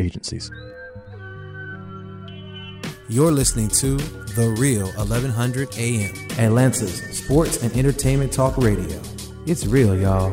agencies. You're listening to The Real 1100 AM, Atlanta's sports and entertainment talk radio. It's real, y'all.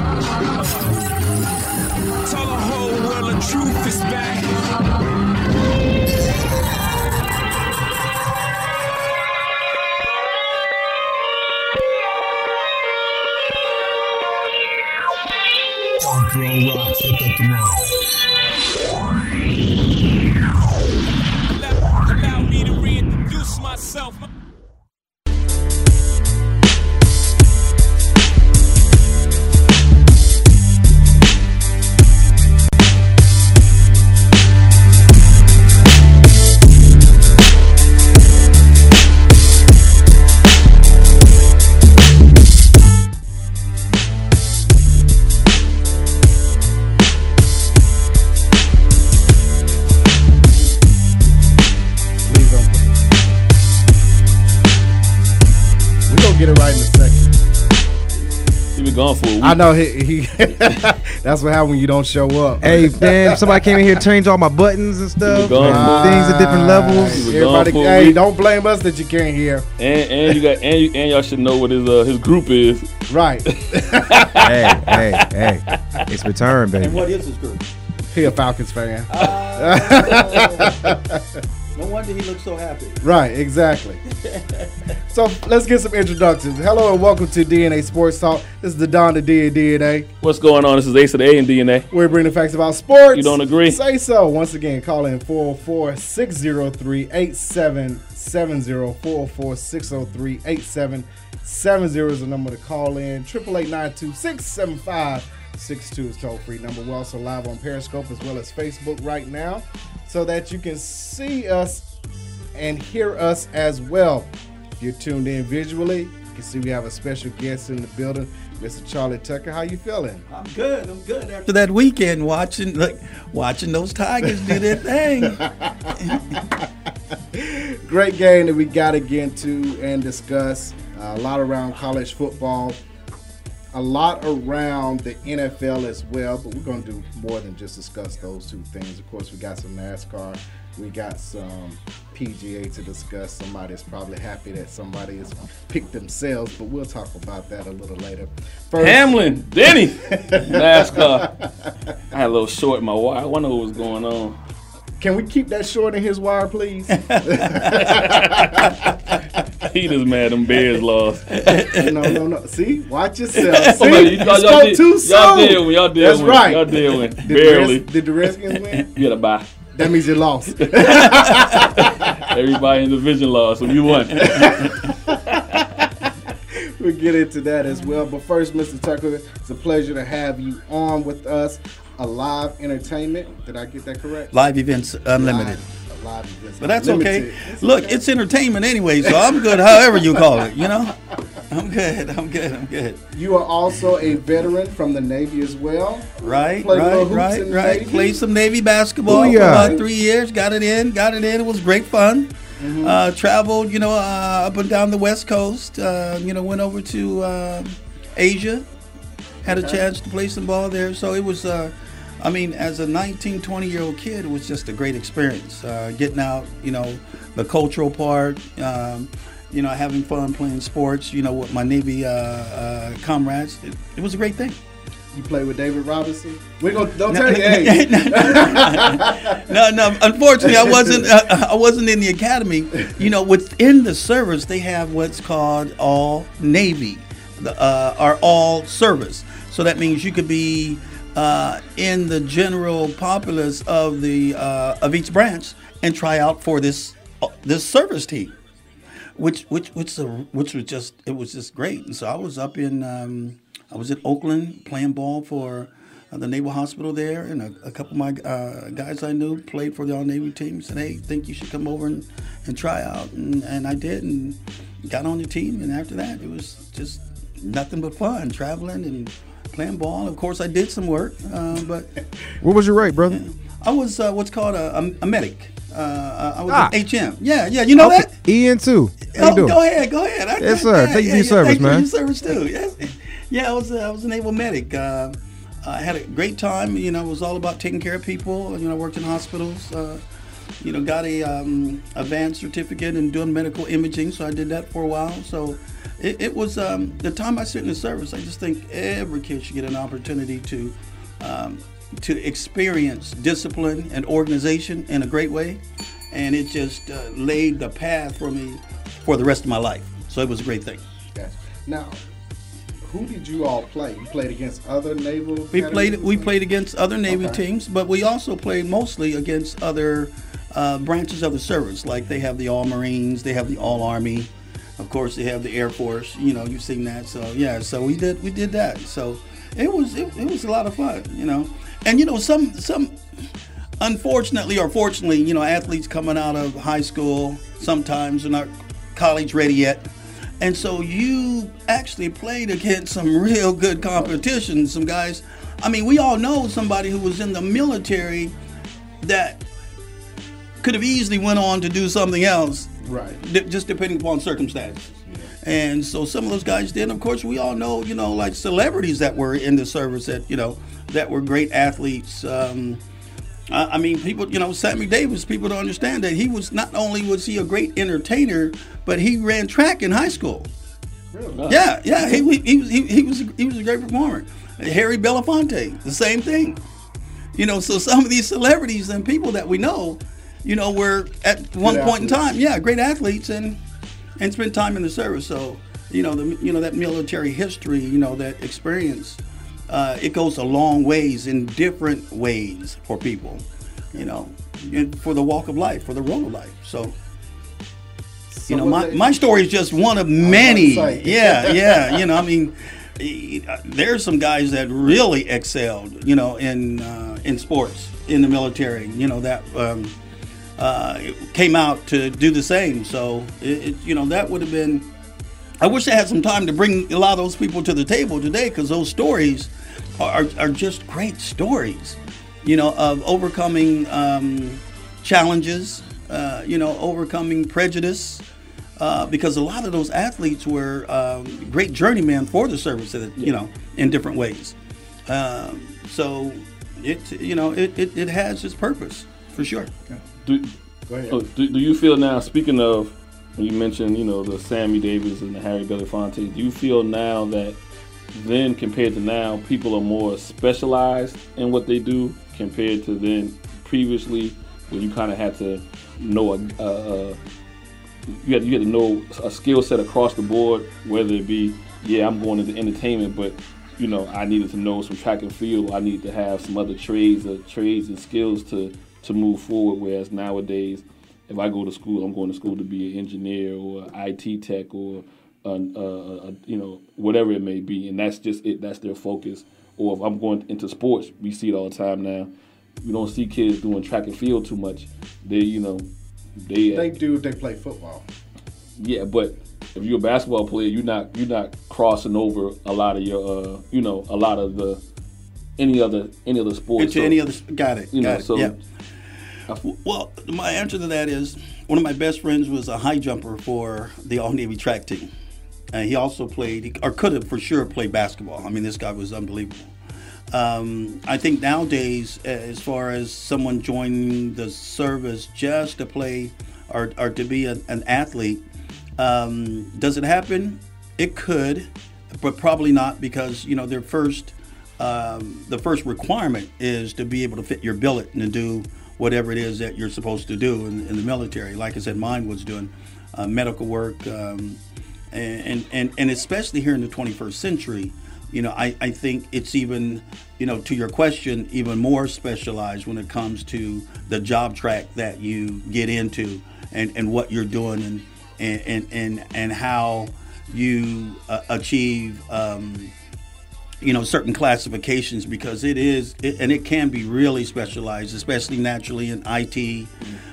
the whole world the truth is back. Allow me to reintroduce myself. I know he that's what happens when you don't show up. Hey man, somebody came in here, changed all my buttons and stuff. Things at different levels. Everybody, hey, don't blame us that you can't hear. And you got and y'all should know what his group is. Right. hey, it's return, baby. And what is his group? He a Falcons fan. No wonder he looks so happy. Right, exactly. So let's get some introductions. Hello and welcome to DNA Sports Talk. This is the Don the D and DNA. What's going on? This is Ace of the A and DNA. We're bringing the facts about sports. You don't agree? Say so. Once again, call in 404-603-8770. 404-603-8770 is the number to call in. 888-926-7562 is toll-free number. We're also live on Periscope as well as Facebook right now, so that you can see us and hear us as well. If you're tuned in visually, you can see we have a special guest in the building, Mr. Charlie Tucker. How you feeling? I'm good. After that weekend, watching those Tigers do their thing. Great game that we got to get into and discuss. A lot around college football. A lot around the NFL as well, but we're going to do more than just discuss those two things. Of course, we got some NASCAR. We got some PGA to discuss. Somebody's probably happy that somebody has picked themselves, but we'll talk about that a little later. First, Hamlin, Denny, NASCAR. I had a little short in my wire. I wonder what was going on. Can we keep that short in his wire, please? He just mad them Bears lost. No. See? Watch yourself. See? Y'all did win. That's right. Y'all did win. Barely. Did the Redskins win? You had a bye. That means you lost. Everybody in the division lost, so you won. We'll get into that as well. But first, Mr. Tucker, it's a pleasure to have you on with us. A live entertainment. Did I get that correct? Live events unlimited. But that's unlimited. Okay. Look, it's entertainment anyway, so I'm good however you call it, you know? I'm good. You are also a veteran from the Navy as well. Right. Played some Navy basketball for about 3 years. Got it in. It was great fun. Mm-hmm. Traveled, up and down the West Coast. Went over to Asia. Had a chance to play some ball there. So it was... as a 19, 20-year-old kid, it was just a great experience. Getting out, the cultural part, having fun playing sports, with my Navy comrades. It was a great thing. You play with David Robinson? Don't tell you age. No. Unfortunately, I wasn't in the academy. Within the service, they have what's called All Navy, or All Service. So that means you could be in the general populace of the of each branch and try out for this service team. which was just great. And so I was up in I was at Oakland playing ball for the Naval Hospital there, and a couple of my guys I knew played for the All Navy team. Said, "Hey, think you should come over and try out," and I did, and got on the team. And after that, it was just nothing but fun, traveling and playing ball. Of course, I did some work, but what was your rate, brother? Yeah, I was what's called a medic. I was an HM. Yeah, yeah. You know okay. that? EN too. Oh, go ahead, go ahead. Yes, sir. Thank you for your service, man. Thank you for your service too. Yes. Yeah, I was a naval medic. I had a great time. You know, it was all about taking care of people. You know, I worked in hospitals. You know, got a advanced certificate in doing medical imaging, so I did that for a while. So it was the time I spent in the service. I just think every kid should get an opportunity to experience discipline and organization in a great way, and it just laid the path for me for the rest of my life. So it was a great thing. Gotcha. Now, who did you all play? You played against other naval teams? We played against other Navy teams, but we also played mostly against other branches of the service. Like they have the All Marines, they have the All Army, of course they have the Air Force. You know, you've seen that. So yeah, so we did that. So it was a lot of fun, you know. And you know, some unfortunately or fortunately, you know, athletes coming out of high school sometimes are not college ready yet. And so you actually played against some real good competition. Some guys, I mean, we all know somebody who was in the military that could have easily went on to do something else, right? Just depending upon circumstances. Yeah. And so some of those guys did. Of course, we all know, you know, like celebrities that were in the service that, you know, that were great athletes. I mean, people, you know, Sammy Davis, people don't understand that he was, not only was he a great entertainer, but he ran track in high school. Really? Nice. Yeah, yeah, he was a great performer. Harry Belafonte, the same thing. You know, so some of these celebrities and people that we know, you know, were at one point in time, yeah, great athletes and spent time in the service. So, you know, that military history, you know, that experience, it goes a long ways in different ways for people, you know, and for the walk of life, for the road of life. So, you know, my story is just one of many. Yeah, yeah. You know, I mean, there's some guys that really excelled, you know, in sports, in the military, you know, that came out to do the same. So, you know, that would have been, I wish I had some time to bring a lot of those people to the table today, because those stories are just great stories, you know, of overcoming challenges, you know, overcoming prejudice, because a lot of those athletes were great journeymen for the service, you know, in different ways. So, you know, it has its purpose, for sure. Go ahead. Do you feel now, speaking of, you mentioned, you know, the Sammy Davis and the Harry Belafonte. Do you feel now that then compared to now, people are more specialized in what they do compared to then previously, where you kind of had to know you had to know a skill set across the board, whether it be, yeah, I'm going into entertainment, but, you know, I needed to know some track and field. I needed to have some other trades and skills to move forward, whereas nowadays, if I go to school, I'm going to school to be an engineer or an IT tech or, you know, whatever it may be. And that's just it. That's their focus. Or if I'm going into sports, we see it all the time now. You don't see kids doing track and field too much. They, you know, they do if they play football. Yeah, but if you're a basketball player, you're not crossing over a lot of your, you know, a lot of the any other sports. Into so, any other, got it. You got know, it, so. Yeah. Well, my answer to that is one of my best friends was a high jumper for the All Navy track team. And he also played, or could have for sure played basketball. I mean, this guy was unbelievable. I think nowadays, as far as someone joining the service just to play or to be an athlete, does it happen? It could, but probably not, because, you know, their first, the first requirement is to be able to fit your billet and to do whatever it is that you're supposed to do in the military. Like I said, mine was doing medical work, and especially here in the 21st century, you know, I think it's even, you know, to your question, even more specialized when it comes to the job track that you get into and what you're doing and how you achieve you know, certain classifications, because it is, and it can be really specialized, especially naturally in IT,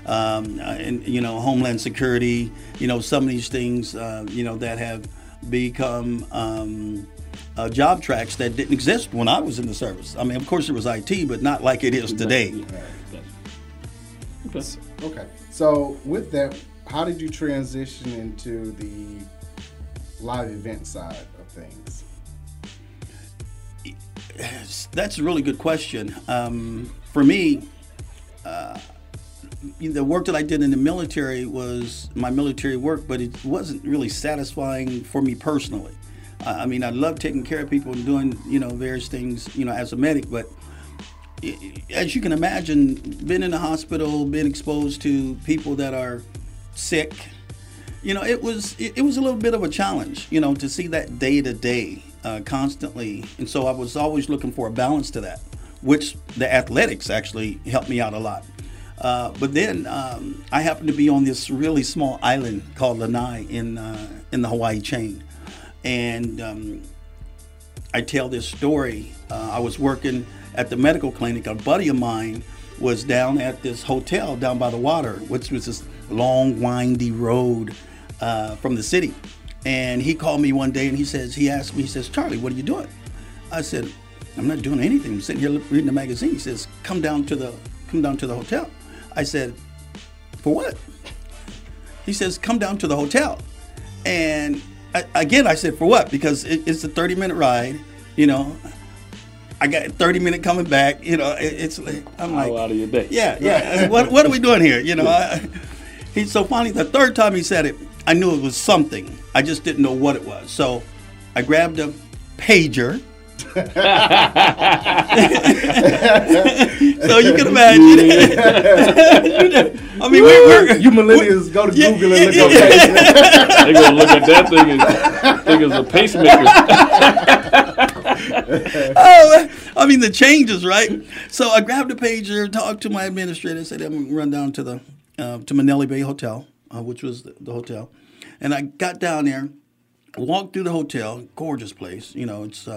and, you know, Homeland Security, you know, some of these things, you know, that have become job tracks that didn't exist when I was in the service. I mean, of course it was IT, but not like it is today. Okay. So with that, how did you transition into the live event side of things? That's a really good question. For me, the work that I did in the military was my military work, but it wasn't really satisfying for me personally. I mean, I love taking care of people and doing, you know, various things, you know, as a medic, but as you can imagine, being in the hospital, being exposed to people that are sick, you know, it was a little bit of a challenge, you know, to see that day to day. Constantly, and so I was always looking for a balance to that, which the athletics actually helped me out a lot. But then I happened to be on this really small island called Lanai in the Hawaii chain, and I tell this story. I was working at the medical clinic. A buddy of mine was down at this hotel down by the water, which was this long, windy road from the city. And he called me one day and he asked me, Charlie, what are you doing? I said, I'm not doing anything. I'm sitting here reading a magazine. He says, come down to the hotel. I said, for what? He says, come down to the hotel. And I said, for what? Because it's a 30-minute ride, you know. I got 30 minutes coming back, you know. I'm like, out of your day. Yeah. What are we doing here? You know. So finally, the third time he said it, I knew it was something. I just didn't know what it was. So I grabbed a pager. So you can imagine. I mean, you millennials go to Google and look up pager. They're going to look at that thing and think it's a pacemaker. Oh, I mean, the changes, right? So I grabbed a pager, talked to my administrator, said, I'm going to run down to Manelli Bay Hotel. Which was the hotel, and I got down there, walked through the hotel, gorgeous place, you know, it's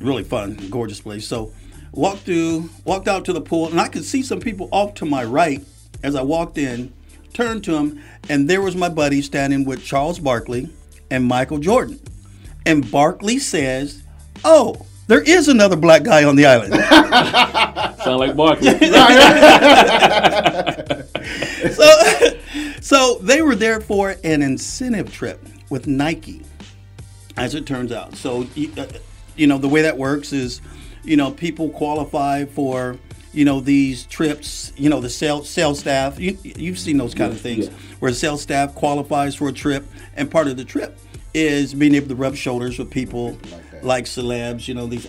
really fun, gorgeous place. So walked out to the pool, and I could see some people off to my right as I walked in, turned to them, and there was my buddy standing with Charles Barkley and Michael Jordan, and Barkley says, oh, there is another black guy on the island. Sound like Barkley. So they were there for an incentive trip with Nike, as it turns out. So, you know, the way that works is, you know, people qualify for, you know, these trips, you know, the sales staff. You've seen those kind of things where the sales staff qualifies for a trip. And part of the trip is being able to rub shoulders with people like celebs, you know, these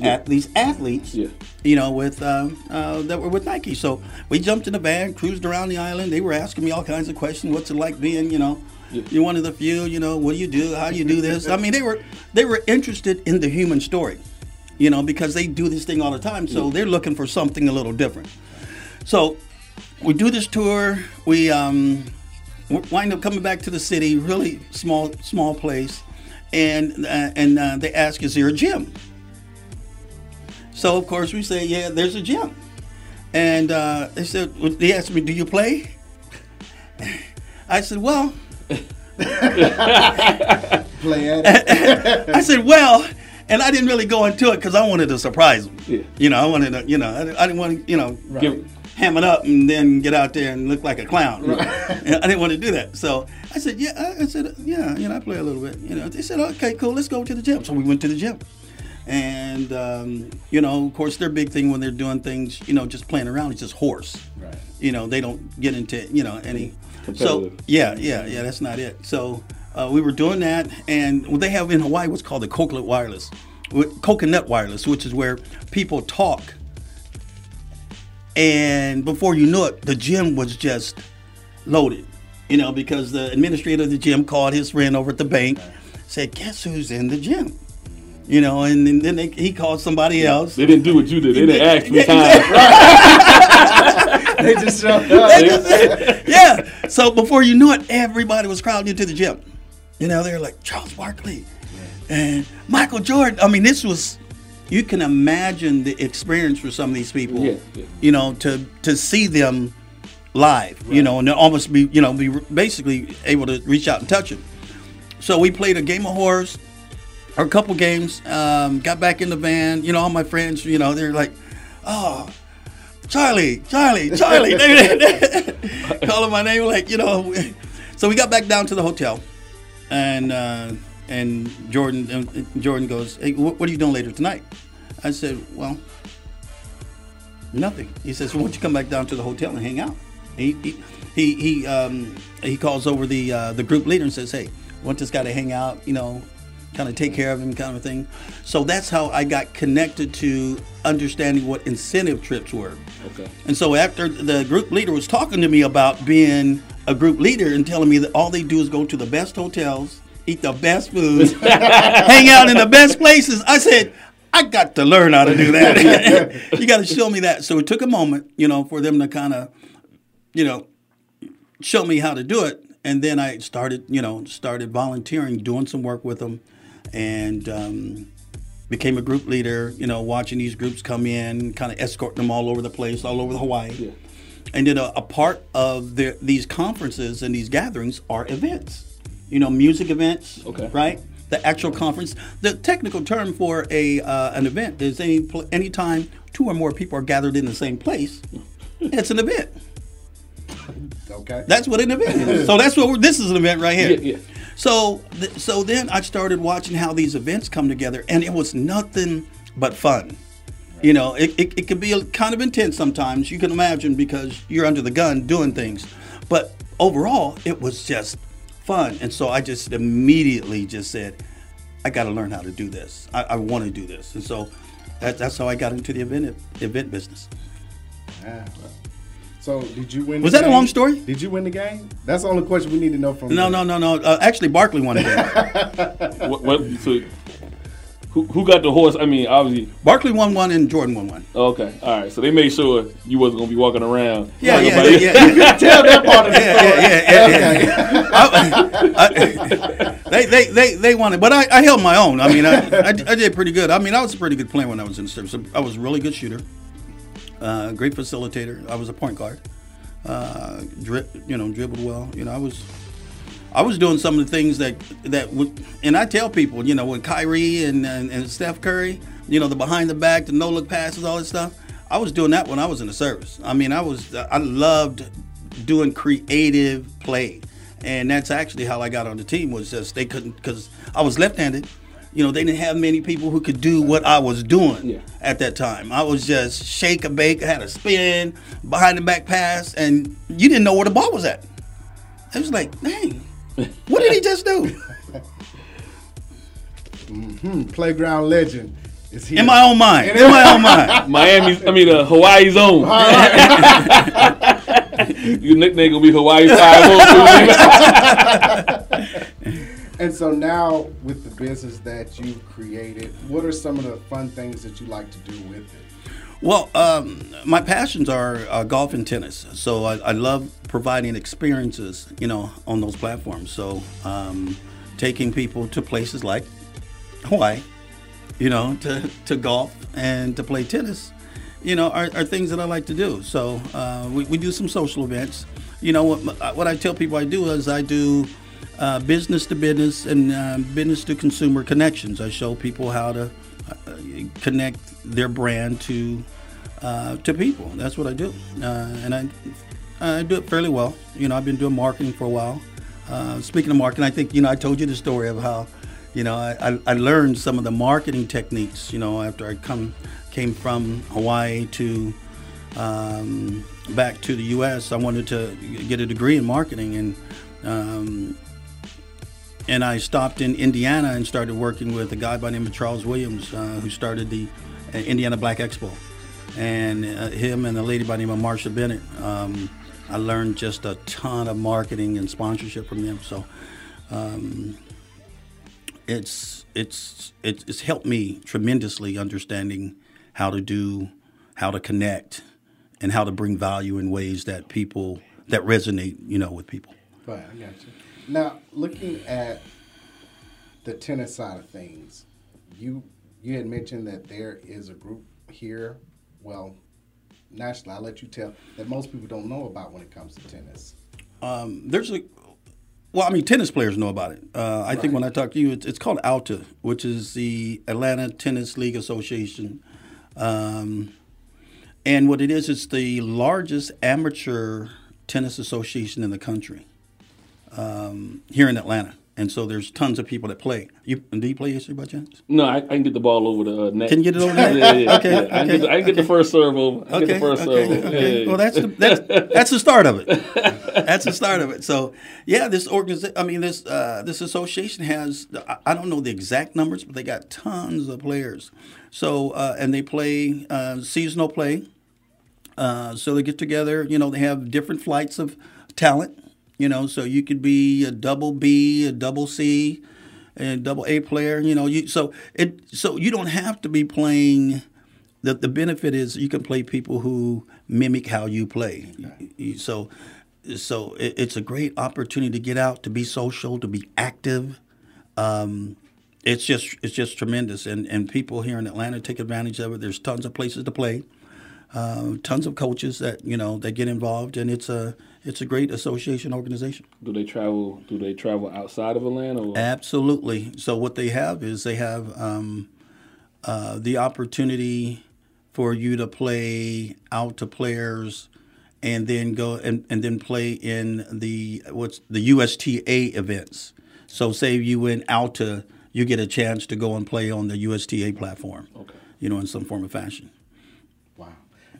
athletes, you know, that were with Nike. So we jumped in the van, cruised around the island. They were asking me all kinds of questions. What's it like being, you know, you're one of the few, you know, what do you do? How do you do this? I mean, they were interested in the human story, you know, because they do this thing all the time. So they're looking for something a little different. So we do this tour. We wind up coming back to the city, really small place. And they ask, is there a gym? So, of course, we say, yeah, there's a gym. And they asked me, do you play? I said, well. Play at it. I said, well, and I didn't really go into it because I wanted to surprise them. Yeah. You know, I wanted to, you know, I didn't want to, you know, ham it up and then get out there and look like a clown. Right. I didn't want to do that. So I said, you know, I play a little bit. You know, they said, okay, cool, let's go to the gym. So we went to the gym. And, you know, of course, their big thing when they're doing things, you know, just playing around is just horse. Right. You know, they don't get into, you know, any. So, yeah, that's not it. So we were doing that. And what they have in Hawaii what's called the coconut wireless, which is where people talk. And before you knew it, the gym was just loaded, you know, because the administrator of the gym called his friend over at the bank, said, guess who's in the gym? You know, and then he called somebody else. They didn't do what you did. They didn't ask for time. They just showed up. Yeah. So before you knew it, everybody was crowding into the gym. You know, they were like Charles Barkley and Michael Jordan. I mean, this was, you can imagine the experience for some of these people, you know, to see them live, you know, and almost be, you know, be basically able to reach out and touch them. So we played a game of horse, or a couple games, got back in the van, you know, all my friends, you know, they're like, oh, Charlie, calling my name, like, you know. So we got back down to the hotel, and Jordan goes, hey, what are you doing later tonight? I said, well, nothing. He says, well, why don't you come back down to the hotel and hang out? He calls over the group leader and says, hey, I want this guy to hang out, you know, kind of take care of him kind of thing. So that's how I got connected to understanding what incentive trips were. Okay. And so after the group leader was talking to me about being a group leader and telling me that all they do is go to the best hotels, eat the best food, hang out in the best places, I said, I got to learn how to do that. You got to show me that. So it took a moment, you know, for them to kind of, you know, show me how to do it. And then I started, you know, volunteering, doing some work with them. And became a group leader, you know, watching these groups come in, kind of escorting them all over the place, all over Hawaii. Yeah. And then a part of these conferences and these gatherings are events, you know, music events, right? The actual conference. The technical term for an event is any time two or more people are gathered in the same place, it's an event. Okay. That's what an event is. So that's what this is an event right here. Yeah, yeah. So then I started watching how these events come together, and it was nothing but fun. Right. You know, it could be kind of intense sometimes, you can imagine, because you're under the gun doing things. But overall, it was just fun. And so I just immediately just said, I got to learn how to do this. I want to do this. And so that's how I got into the event business. Yeah. So did you win? Was that a long story? Did you win the game? That's the only question we need to know from. No. Actually, Barkley won the game. So who got the horse? I mean, obviously, Barkley won one and Jordan won one. Okay, all right. So they made sure you wasn't gonna be walking around. Yeah. You can tell that part of the story. They won it, but I held my own. I mean, I did pretty good. I mean, I was a pretty good player when I was in the service. I was a really good shooter. Great facilitator. I was a point guard. Dribbled well. You know, I was doing some of the things and I tell people, you know, when Kyrie and Steph Curry, you know, the behind the back, the no look passes, all that stuff. I was doing that when I was in the service. I mean, I loved doing creative play, and that's actually how I got on the team. Was just they couldn't, because I was left-handed. You know, they didn't have many people who could do what I was doing at that time. I was just shake a bake, I had a spin, behind the back pass, and you didn't know where the ball was at. I was like, dang, what did he just do? Playground legend is here. In my own mind. Hawaii's own. Your nickname gonna be Hawaii 5-0. And so now, with the business that you've created, what are some of the fun things that you like to do with it? Well, my passions are golf and tennis. So I love providing experiences, you know, on those platforms. So taking people to places like Hawaii, you know, to golf and to play tennis, you know, are things that I like to do. So we do some social events. You know, what I tell people I do is I do business to business and business to consumer connections. I show people how to connect their brand to people. That's what I do, and I do it fairly well. You know, I've been doing marketing for a while. Speaking of marketing, I think, you know, I told you the story of how, you know, I learned some of the marketing techniques. You know, after I came from Hawaii to back to the U.S., I wanted to get a degree in marketing and I stopped in Indiana and started working with a guy by the name of Charles Williams, who started the Indiana Black Expo. And him and a lady by the name of Marsha Bennett, I learned just a ton of marketing and sponsorship from them. So it's helped me tremendously understanding how to connect and how to bring value in ways that people that resonate, you know, with people. Right, I got you. Now, looking at the tennis side of things, you had mentioned that there is a group here, well, nationally, I'll let you tell, that most people don't know about when it comes to tennis. Well, I mean, tennis players know about it. I think when I talk to you, it's called ALTA, which is the Atlanta Tennis League Association. And what it is, it's the largest amateur tennis association in the country here in Atlanta. And so there's tons of people that play. Do you play history by chance? No, I can get the ball over the net. Can you get it over the net? Yeah. Okay. Yeah. I can get the first serve over. Okay. Yeah. Well, that's the start of it. That's the start of it. So, yeah, this organization, I mean, this association has, I don't know the exact numbers, but they got tons of players. So, and they play seasonal play. So they get together, you know, they have different flights of talent. You know, so you could be a double B, a double C, and a double A player. You know, so you don't have to be playing. The benefit is you can play people who mimic how you play. Okay. So it's a great opportunity to get out, to be social, to be active. It's just tremendous, and people here in Atlanta take advantage of it. There's tons of places to play. Tons of coaches that, you know, they get involved, and it's a great association organization. Do they travel outside of Atlanta? Or? Absolutely. So what they have is they have the opportunity for you to play out to players, and then go and then play in the USTA events. So say you went out to, you get a chance to go and play on the USTA platform. Okay. You know, in some form or fashion.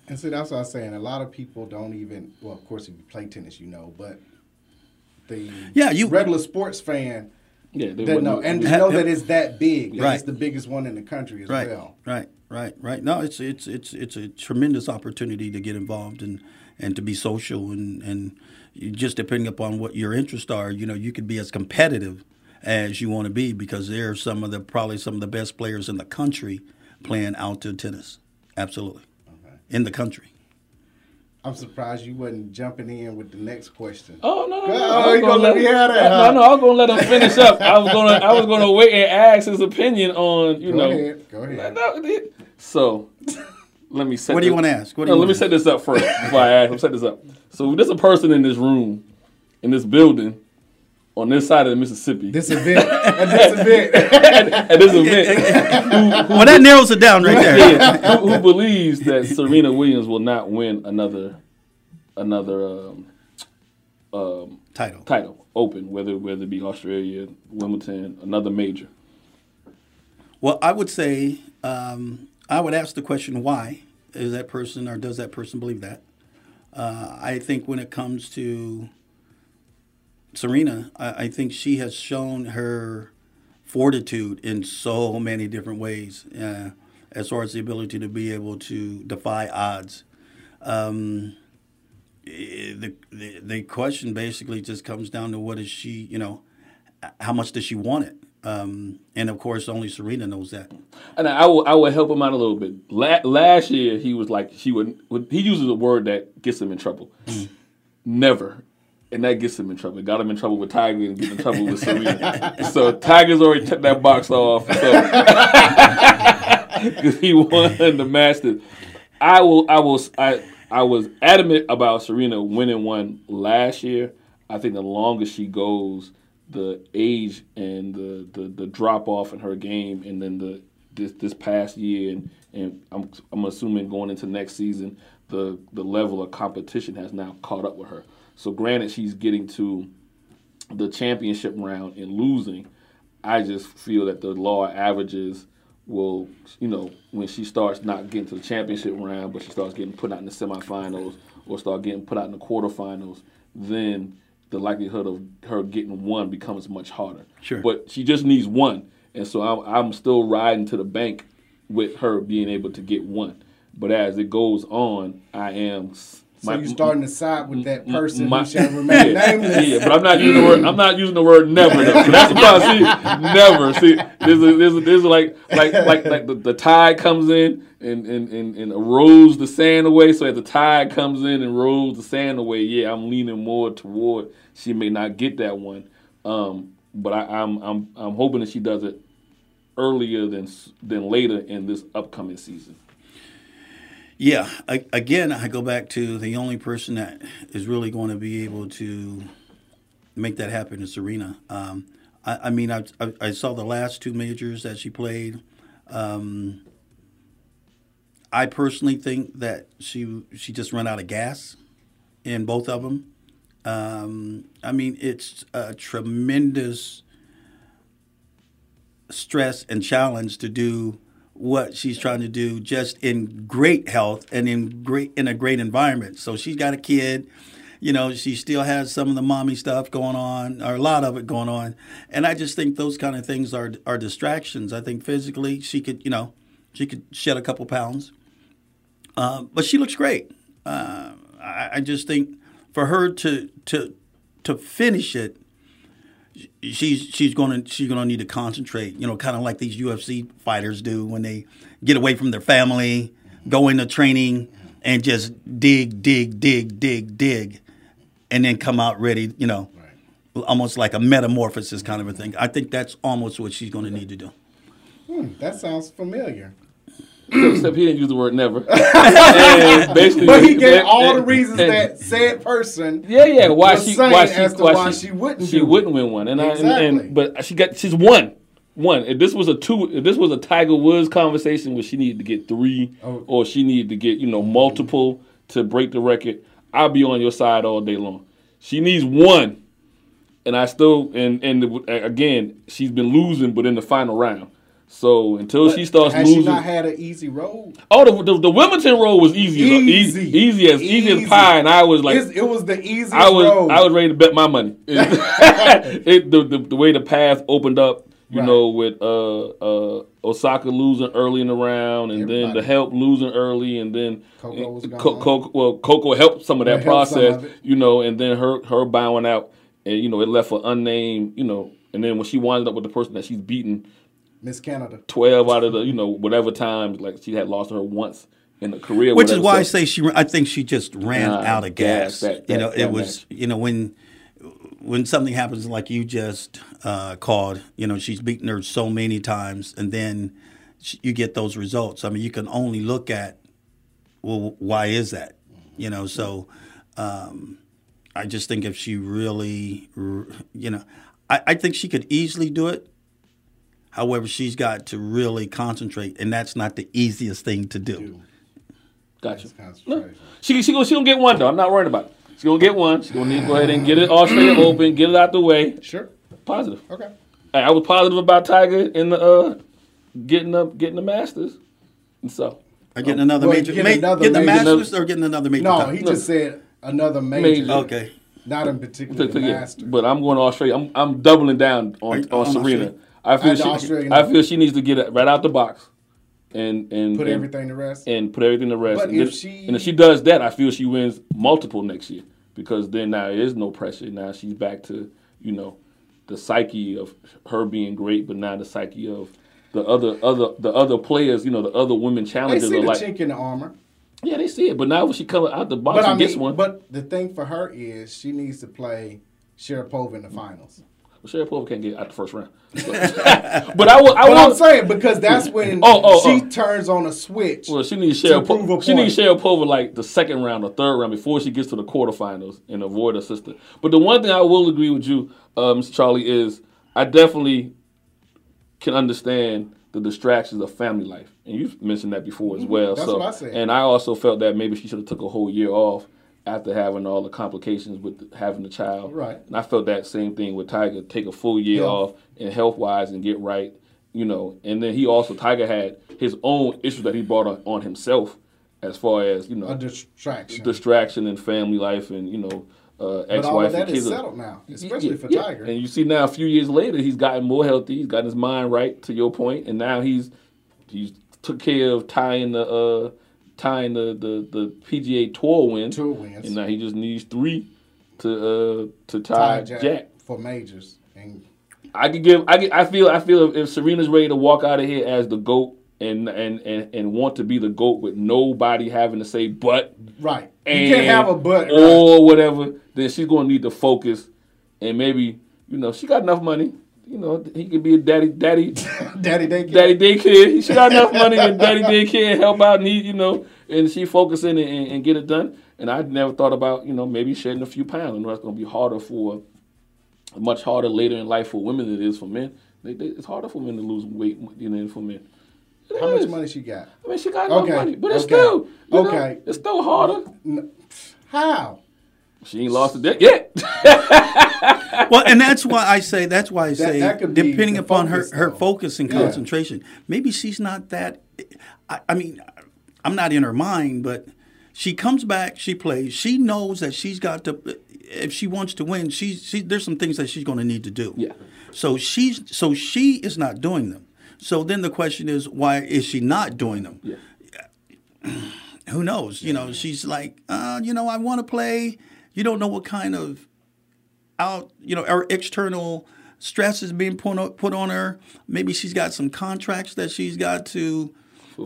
And so that's what I was saying. A lot of people don't even, well, of course, if you play tennis, you know, but the regular sports fan doesn't know. And to know that it's that big, that it's the biggest one in the country as well. Right. No, it's a tremendous opportunity to get involved and to be social and just depending upon what your interests are, you know, you could be as competitive as you want to be because they're probably some of the best players in the country playing outdoor tennis. Absolutely. In the country. I'm surprised you wasn't jumping in with the next question. Oh, no. Oh, you gonna let me have that? No, I was gonna let him finish up. I was gonna wait and ask his opinion on, Go ahead. So, let me set. What do you want to ask? Let me set this up first before I ask him. Set this up. So, there's a person in this room, in this building, on this side of the Mississippi. At this event. Well, that narrows it down right there. Yeah, who believes that Serena Williams will not win another title open, whether it be Australia, Wimbledon, another major? Well, I would say, I would ask the question, why is that person or does that person believe that? I think when it comes to Serena, I think she has shown her fortitude in so many different ways as far as the ability to be able to defy odds. The question basically just comes down to what is she, you know, how much does she want it? And, of course, only Serena knows that. And I will help him out a little bit. Last year he was like, he uses a word that gets him in trouble. Never. And that gets him in trouble. It got him in trouble with Tiger and getting in trouble with Serena. So Tiger's already took that box off. Because he won the Masters. I was adamant about Serena winning one last year. I think the longer she goes, the age and the drop off in her game, and then this past year, and I'm assuming going into next season, the level of competition has now caught up with her. So granted, she's getting to the championship round and losing. I just feel that the law of averages will, you know, when she starts not getting to the championship round, but she starts getting put out in the semifinals or start getting put out in the quarterfinals, then the likelihood of her getting one becomes much harder. Sure. But she just needs one. And so I'm still riding to the bank with her being able to get one. But as it goes on, I am So you're starting to side with that person who shall remain nameless. Yeah, but I'm not using the word. I'm not using the word never. Though. So that's the problem. See, never. See, this is like the tide comes in and rolls the sand away. So as the tide comes in and rolls the sand away, yeah, I'm leaning more toward she may not get that one. But I'm hoping that she does it earlier than later in this upcoming season. Yeah, I go back to the only person that is really going to be able to make that happen is Serena. I saw the last two majors that she played. I personally think that she just ran out of gas in both of them. It's a tremendous stress and challenge to do what she's trying to do just in great health and in a great environment. So she's got a kid, she still has some of the mommy stuff going on, or a lot of it going on. And I just think those kind of things are distractions. I think physically she could shed a couple pounds. But she looks great. I just think for her to finish it, she's gonna need to concentrate, kind of like these UFC fighters do when they get away from their family, go into training, and just dig, and then come out ready, right. Almost like a metamorphosis kind of a thing. I think that's almost what she's gonna need to do. That sounds familiar. Except he didn't use the word never. But he gave all the reasons that said person. Yeah. Why she wouldn't win one. And exactly. But she's won. One. If this was a Tiger Woods conversation where she needed to get three or she needed to get multiple to break the record, I'll be on your side all day long. She needs one. And I still and again, she's been losing, but in the final round. So she starts losing, has she not had an easy road? Oh, the Wilmington road was easy as pie, and I was like, it was the easiest road. I was ready to bet my money. The way the path opened up, with Osaka losing early in the round, and then the help losing early, and then Coco helped some of that process, and then her bowing out, and it left her unnamed, and then when she winds up with the person that she's beaten. Miss Canada. 12 out of the, whatever times, like she had lost her once in the career. Which is why I say I think she just ran out of gas. When something happens like you just called, she's beaten her so many times and then you get those results. I mean, you can only look at, well, why is that? So I just think if she really, I think she could easily do it. However, she's got to really concentrate, and that's not the easiest thing to do. Gotcha. No. She gonna get one though. I'm not worried about it. She's gonna get one. She's gonna need to go ahead and get it Australia Open, get it out the way. Sure. Positive. Okay. I was positive about Tiger in the getting the Masters, and so getting another major. Getting another major. No, he just said another major. Okay. Not in particular the Masters. But I'm going to Australia. I'm doubling down on Serena. Australia? I feel she needs to get it right out the box, and put everything to rest. But if she does that, I feel she wins multiple next year because then now there is no pressure. Now she's back to the psyche of her being great, but now the psyche of the other players. The other women challengers they see the chink in the armor. Yeah, they see it. But now when she comes out the box, gets one. But the thing for her is she needs to play Sharapova in the finals. Sharapova can't get out the first round. But I'm saying because that's when she turns on a switch. Well, she needs Sharapova. She needs Sharapova like the second round or third round before she gets to the quarterfinals and avoid her sister. But the one thing I will agree with you, Mr. Charlie, is I definitely can understand the distractions of family life, and you've mentioned that before as well. That's what I said. And I also felt that maybe she should have took a whole year off. After having all the complications with having a child. Right. And I felt that same thing with Tiger. Take a full year off and health-wise and get right, And then Tiger had his own issues that he brought on himself as far as, a distraction in family life and, ex-wife. But all of that is settled now, especially for Tiger. And you see now a few years later, he's gotten more healthy. He's gotten his mind right, to your point. And now he's took care of tying the tying the PGA Tour win. Two wins. And now he just needs three to tie Jack for majors. And I feel if Serena's ready to walk out of here as the GOAT and want to be the GOAT with nobody having to say but. Right. And, you can't have a but. Or whatever. Then she's going to need to focus. And maybe, you know, she got enough money. You know, he could be a daddy daycare. She got enough money to daddy daycare and help out and he, you know. And she focus in and get it done. And I never thought about, you know, maybe shedding a few pounds. I know that's going to be harder for... much harder later in life for women than it is for men. It's harder for men to lose weight than for men. How much money she got? I mean, she got no money, but it's still, you know, it's still harder. How? She ain't lost a dick yet. Well, and that's why I say, depending upon her focus and concentration, maybe she's not that. I mean, I'm not in her mind, but she comes back, she plays, she knows that she's got to. If she wants to win, there's some things that she's going to need to do. Yeah. So she is not doing them. So then the question is, why is she not doing them? Yeah. Who knows? Yeah. You know, she's like, you know, I want to play. You don't know what kind of or external stress is being put on her. Maybe she's got some contracts that she's got to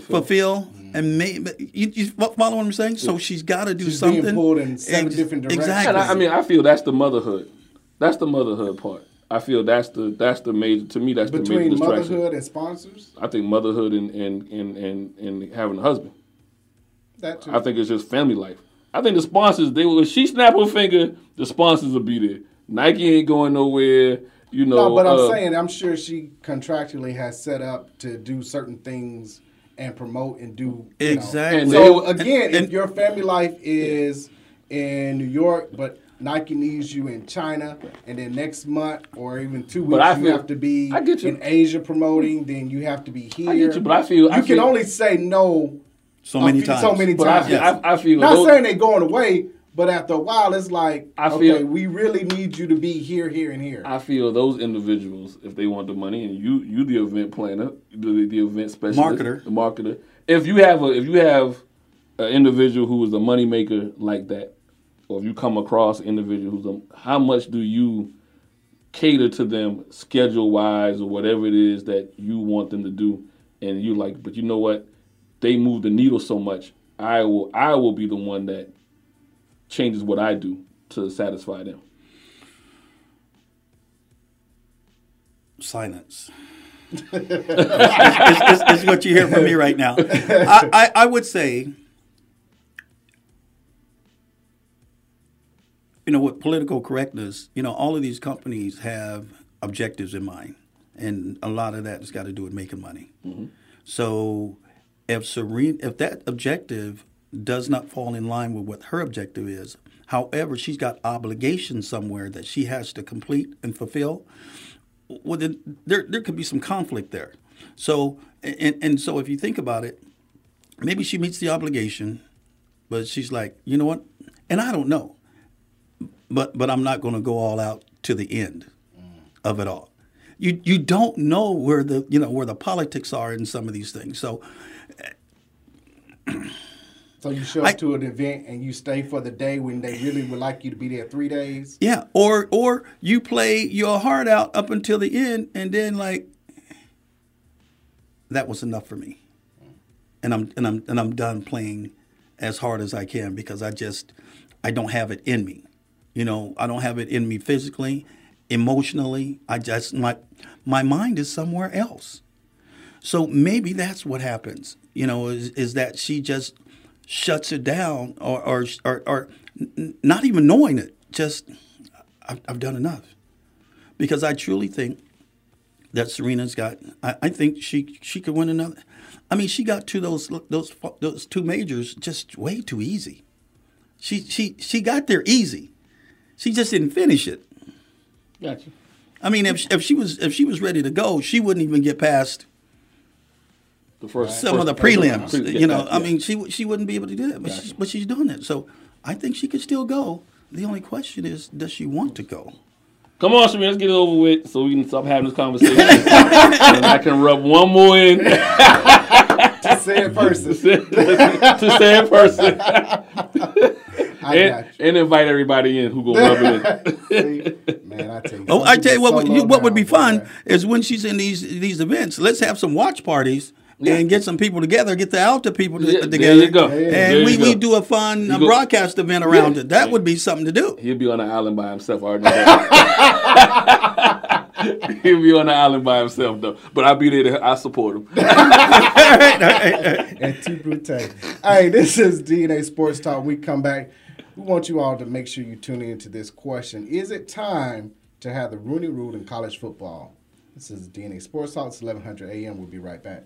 fulfill. Mm-hmm. And maybe you follow what I'm saying? Yeah. So she's got to do something. Being pulled in seven different directions. Exactly. And I feel that's the motherhood. That's the motherhood part. I feel that's the major. To me, that's the major distraction. Between motherhood and sponsors. I think motherhood and having a husband. That too. I think it's just family life. I think the sponsors. If she snap her finger, the sponsors will be there. Nike ain't going nowhere. You know. No, but I'm saying I'm sure she contractually has set up to do certain things. And promote and do exactly. So again, if your family life is in New York, but Nike needs you in China, and then next month or even 2 weeks you have to be in Asia promoting. Then you have to be here. I get you, but I feel you can only say no so many times. So many times. I feel not saying they're going away, but after a while, it's like we really need you to be here, here, and here. I feel those individuals, if they want the money, and you the event planner, the event specialist, the marketer. If you have an individual who is a money maker like that, or if you come across an individual how much do you cater to them schedule wise or whatever it is that you want them to do, and you like, but you know what, they move the needle so much. I will be the one that changes what I do to satisfy them. Silence. It's what you hear from me right now. I would say, you know, with political correctness, you know, all of these companies have objectives in mind. And a lot of that has got to do with making money. Mm-hmm. So if that objective does not fall in line with what her objective is. However, she's got obligations somewhere that she has to complete and fulfill. Well, then there could be some conflict there. So, and so if you think about it, maybe she meets the obligation, but she's like, you know what? And I don't know, but I'm not going to go all out to the end of it all. You don't know where the politics are in some of these things. So. So you show up to an event and you stay for the day when they really would like you to be there 3 days? Yeah, or you play your heart out up until the end and then like that was enough for me. And I'm done playing as hard as I can because I don't have it in me. You know, I don't have it in me physically, emotionally. I just my mind is somewhere else. So maybe that's what happens. You know, is that she just shuts it down or not even knowing it, just I've done enough. Because I truly think that Serena's got, I think she could win another. I mean, she got to those two majors just way too easy. She got there easy. She just didn't finish it. Gotcha. I mean, if she was ready to go, she wouldn't even get past some of the prelims, you know. I mean, she wouldn't be able to do that, but she's doing it. So I think she could still go. The only question is, does she want to go? Come on, Shamir, let's get it over with so we can stop having this conversation. And I can rub one more in. sad person. And invite everybody in who gonna love it. See, man, I tell you. Oh, I tell you what would be fun is when she's in these events. Let's have some watch parties. Yeah. And get some people together, get the Alta people together. There you go. And we do a fun broadcast event around it. That would be something to do. He'll be on an island by himself. He'll be on the island by himself, though. But I'll be there to support him. And too brutale. Hey, this is DNA Sports Talk. We come back. We want you all to make sure you tune into this question. Is it time to have the Rooney Rule in college football? This is DNA Sports Talk. It's 1100 a.m. We'll be right back.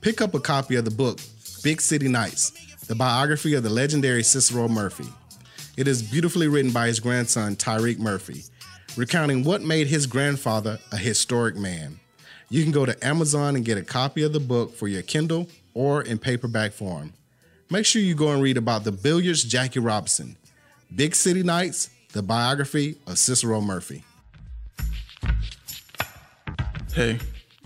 Pick up a copy of the book, Big City Nights, the biography of the legendary Cicero Murphy. It is beautifully written by his grandson, Tyreek Murphy, recounting what made his grandfather a historic man. You can go to Amazon and get a copy of the book for your Kindle or in paperback form. Make sure you go and read about the billiards Jackie Robinson, Big City Nights, the biography of Cicero Murphy. Hey.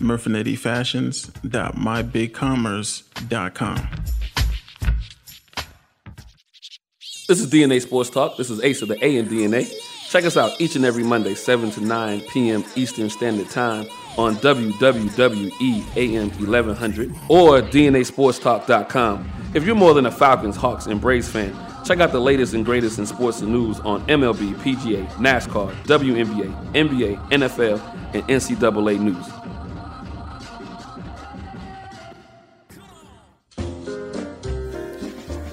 murfinettifashions.mybigcommerce.com. This is DNA Sports Talk. This is Ace of the A in DNA. Check us out each and every Monday, 7 to 9 p.m. Eastern Standard Time on WWWEAM 1100 or DNASportsTalk.com. If you're more than a Falcons, Hawks, and Braves fan, check out the latest and greatest in sports and news on MLB, PGA, NASCAR, WNBA, NBA, NFL, and NCAA news.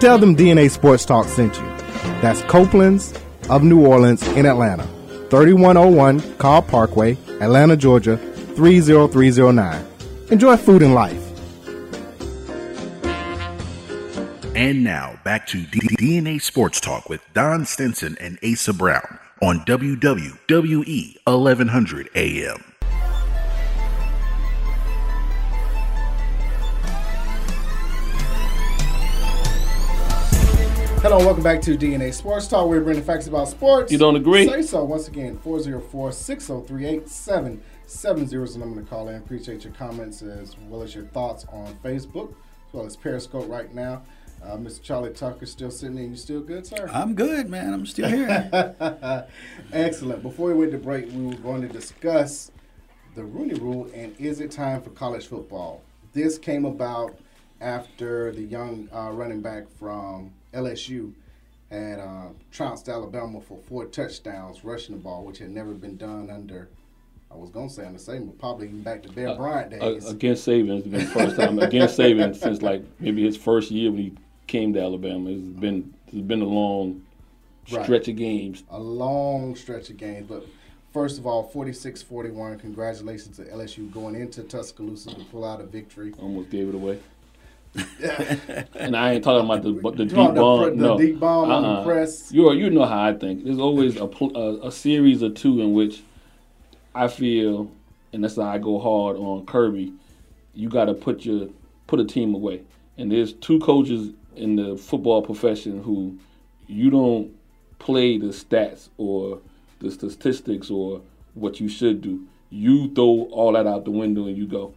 Tell them DNA Sports Talk sent you. That's Copeland's of New Orleans in Atlanta, 3101 Carl Parkway, Atlanta, Georgia, 30309. Enjoy food and life. And now, back to DNA Sports Talk with Don Stinson and Asa Brown on WWWE 1100 AM. Hello, welcome back to DNA Sports Talk. We're bringing facts about sports. You don't agree? Say so. Once again, 404-603-8770 is the number to call in. Appreciate your comments as well as your thoughts on Facebook, as well as Periscope right now. Mr. Charlie Tucker still sitting in. You still good, sir? I'm good, man. I'm still here. Excellent. Before we went to break, we were going to discuss the Rooney Rule and is it time for college football? This came about after the young running back from LSU had trounced Alabama for 4 touchdowns rushing the ball, which had never been done under – I was going to say under Saban, but probably even back to Bear Bryant days. Against Saban. It's been the first time. Against Saban since, like, maybe his first year when he came to Alabama. It's been a long stretch of games. A long stretch of games. But, first of all, 46-41, congratulations to LSU going into Tuscaloosa to pull out a victory. Almost gave it away. And I ain't talking about the deep bomb. The deep bomb on the press. You know how I think. There's always a series or two in which I feel, and that's how I go hard on Kirby, you got to put a team away. And there's two coaches in the football profession who you don't play the stats or the statistics or what you should do. You throw all that out the window and you go.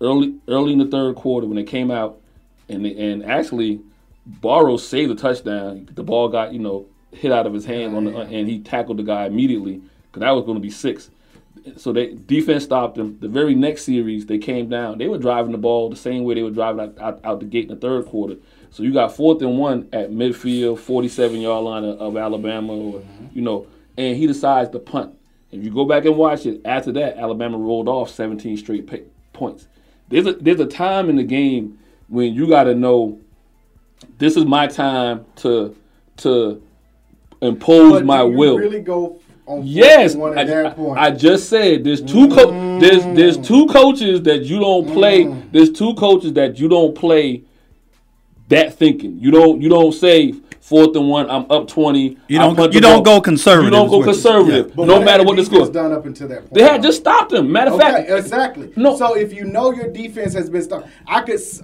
Early in the third quarter when they came out and actually Barrow saved a touchdown. The ball got, hit out of his hand and he tackled the guy immediately because that was going to be 6. So the defense stopped him. The very next series, they came down. They were driving the ball the same way they were driving out the gate in the third quarter. So you got 4th and 1 at midfield, 47-yard line of Alabama, or, and he decides to punt. If you go back and watch it, after that, Alabama rolled off 17 straight points. There's a time in the game when you got to know this is my time to impose my will. Really go on yes, at that point. I just said there's two coaches that you don't play. There's two coaches that you don't play that thinking. You don't say 4th and 1. I'm up 20. You don't go conservative. You don't go conservative. Yeah. No matter what the score. Done up until that point. They had just stopped him. Matter of fact, exactly. No. So if you know your defense has been stopped, I could see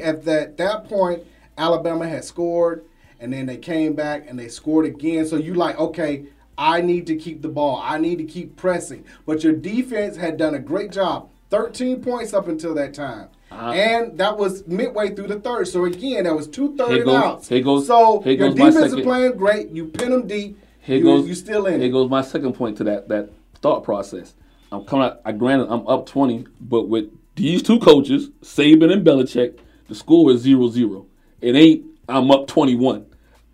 at that point Alabama had scored, and then they came back and they scored again. So you like, okay, I need to keep the ball. I need to keep pressing. But your defense had done a great job. 13 points up until that time. And that was midway through the third. So, again, that was 2 third and outs. Your defense is playing great. You pin them deep. You're still in it. Here goes my second point to that thought process. I'm coming out. Granted, I'm up 20, but with these two coaches, Saban and Belichick, the score is 0-0. It ain't I'm up 21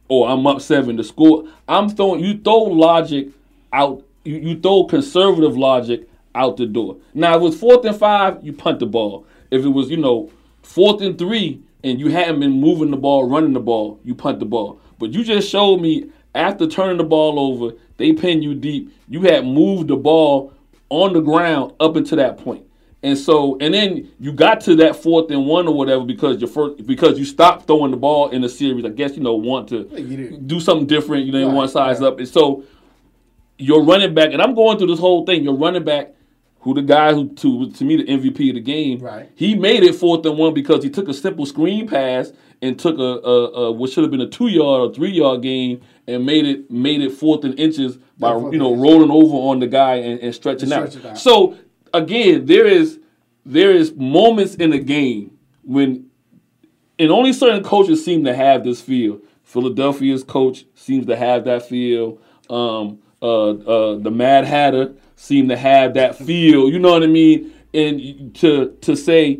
or I'm up 7. The score, you throw logic out. You throw conservative logic out the door. Now, if it was 4th and 5, you punt the ball. If it was, 4th and 3 and you hadn't been moving the ball, running the ball, you punt the ball. But you just showed me after turning the ball over, they pin you deep. You had moved the ball on the ground up until that point. And so, and then you got to that 4th and 1 or whatever because you stopped throwing the ball in the series. I guess, want to do something different. You didn't want to size up. And so your running back, and I'm going through this whole thing, your running back, who the guy who, to me, the MVP of the game, right. He made it 4th and 1 because he took a simple screen pass and took a what should have been a 2-yard or 3-yard gain and made it 4th and inches by, rolling over on the guy and stretching out. So, again, there is moments in a game when, and only certain coaches seem to have this feel. Philadelphia's coach seems to have that feel. The Mad Hatter seem to have that feel, you know what I mean? And to say,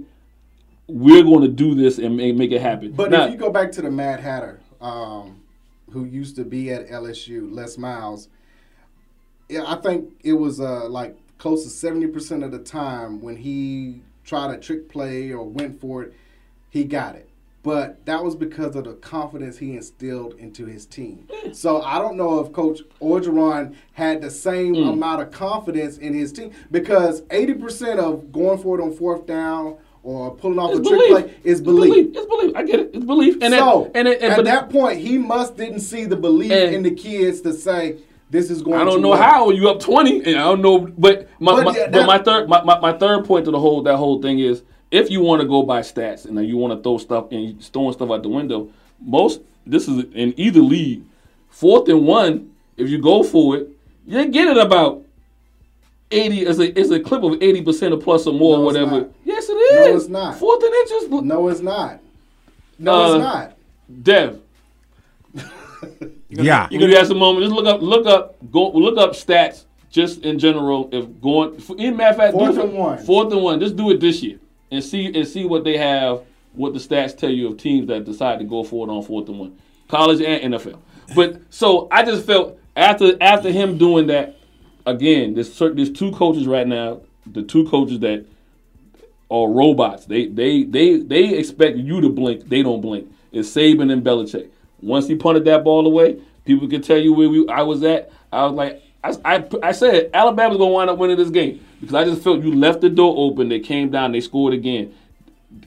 we're going to do this and make it happen. But now, if you go back to the Mad Hatter, who used to be at LSU, Les Miles, yeah, I think it was like close to 70% of the time when he tried a trick play or went for it, he got it. But that was because of the confidence he instilled into his team. So I don't know if Coach Orgeron had the same amount of confidence in his team because 80% of going for it on 4th down or pulling off a trick play is belief. It's belief. I get it. It's belief. And so at that point, he didn't see the belief in the kids to say, this is going to how you up 20. And I don't know. But my third point to that whole thing is, if you want to go by stats and you want to throw stuff and throwing stuff out the window, this is in either league, 4th and 1. If you go for it, you get it about 80. It's a clip of 80% or plus or more, or whatever. Not. Yes, it is. No, it's not. 4th and inches. No, it's not. No, it's not. Dev. Yeah, you're gonna have some moment. Just look up stats just in general. If going, in matter of fact, 4th and 1. 4th and 1. Just do it this year. And see what they have, what the stats tell you of teams that decide to go for it on 4th and 1, college and NFL. But so I just felt after him doing that, again, there's two coaches right now, the two coaches that are robots. They expect you to blink. They don't blink. It's Saban and Belichick. Once he punted that ball away, people could tell you where I was at. I was like, I said Alabama's gonna wind up winning this game. Because I just felt you left the door open. They came down. They scored again.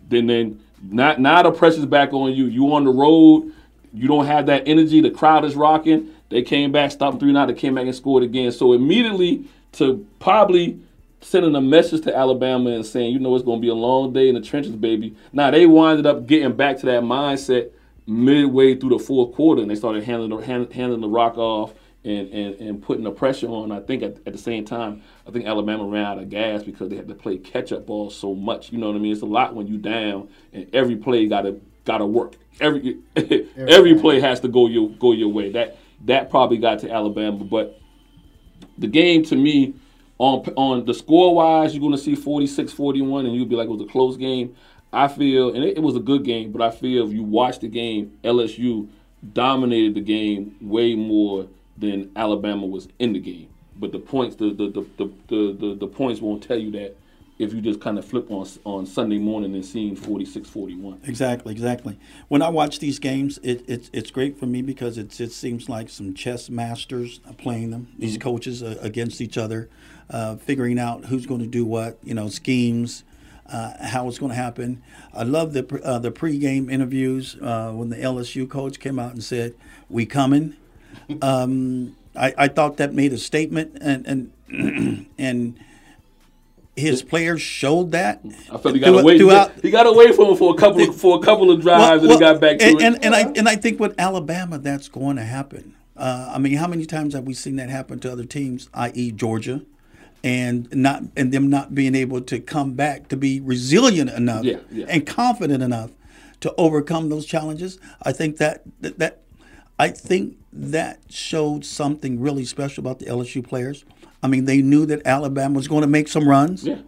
then now the pressure's back on you. You on the road. You don't have that energy. The crowd is rocking. They came back, stopped 3-0. They came back and scored again. So immediately to probably sending a message to Alabama and saying, you know, it's going to be a long day in the trenches, baby. Now, they winded up getting back to that mindset midway through the fourth quarter, and they started handling the rock off and putting the pressure on. I think at the same time, I think Alabama ran out of gas because they had to play catch-up ball so much. You know what I mean? It's a lot when you down, and every play got to work. Every play has to go your way. That probably got to Alabama. But the game to me, on the score-wise, you're going to see 46-41, and you'll be like, it was a close game. I feel, and it was a good game, but I feel if you watch the game, LSU dominated the game way more than Alabama was in the game. But the points, the points won't tell you that if you just kind of flip on Sunday morning and seeing 46-41. Exactly. When I watch these games, it's great for me because it seems like some chess masters playing them. These mm-hmm. coaches against each other, figuring out who's going to do what, you know, schemes. How it's going to happen. I love the pregame interviews when the LSU coach came out and said, "We coming." I thought that made a statement, and his players showed that. I felt he got away from him for a couple of drives, and he got back to it. And I think with Alabama, that's going to happen. I mean, how many times have we seen that happen to other teams, i.e. Georgia? And them not being able to come back, to be resilient enough and confident enough to overcome those challenges. I think that showed something really special about the LSU players. I mean, they knew that Alabama was going to make some runs. Yeah.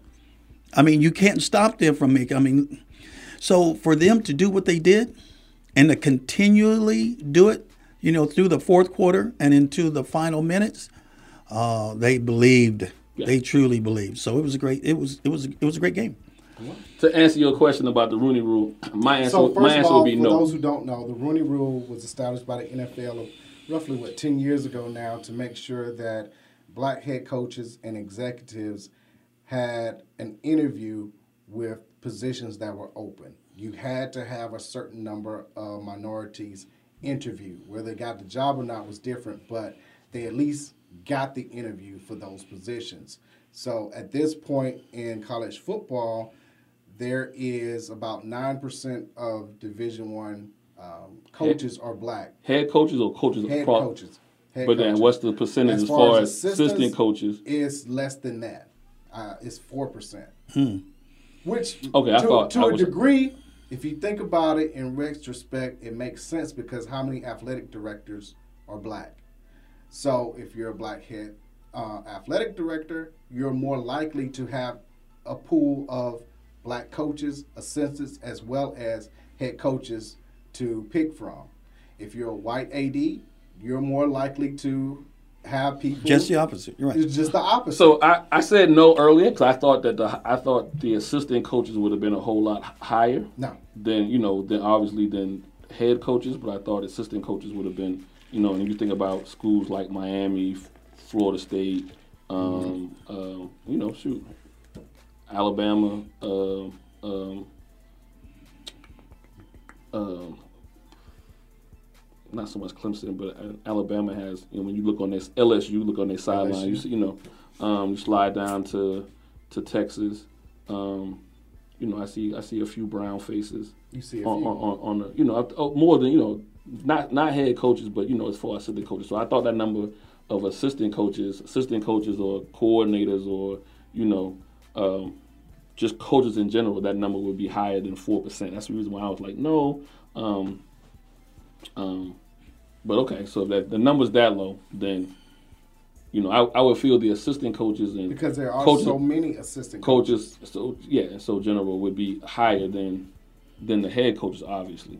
I mean, you can't stop them from making. I mean, so for them to do what they did and to continually do it, you know, through the fourth quarter and into the final minutes, they believed. Yeah. They truly believed. So it was a great. It was a great game. To answer your question about the Rooney Rule, my answer would be no. For those who don't know, the Rooney Rule was established by the NFL roughly 10 years ago now to make sure that black head coaches and executives had an interview with positions that were open. You had to have a certain number of minorities interviewed. Whether they got the job or not was different, but they at least got the interview for those positions. So at this point in college football, there is about 9% of Division I coaches are black. Head coaches or coaches? Head coaches. Then what's the percentage as far as assistant coaches? It's less than that. It's 4%. Which, to a degree, if you think about it in retrospect, it makes sense because how many athletic directors are black? So if you're a black head athletic director, you're more likely to have a pool of black coaches, assistants, as well as head coaches to pick from. If you're a white AD, you're more likely to have people. Just the opposite. You're right. It's just the opposite. So I said no earlier because I thought that I thought the assistant coaches would have been a whole lot higher. No. Than head coaches, but I thought assistant coaches would have been. You know, and you think about schools like Miami, Florida State, Alabama, not so much Clemson, but Alabama has. You know, when you look on this LSU, look on their sideline. You slide down to Texas. I see a few brown faces. You see more than Not head coaches, but, as far as assistant coaches. So I thought that number of assistant coaches or coordinators or, just coaches in general, that number would be higher than 4%. That's the reason why I was like, no. But, okay, so that the number's that low, then, I would feel the assistant coaches and because there are coaches, so many assistant coaches. So general would be higher than the head coaches, obviously.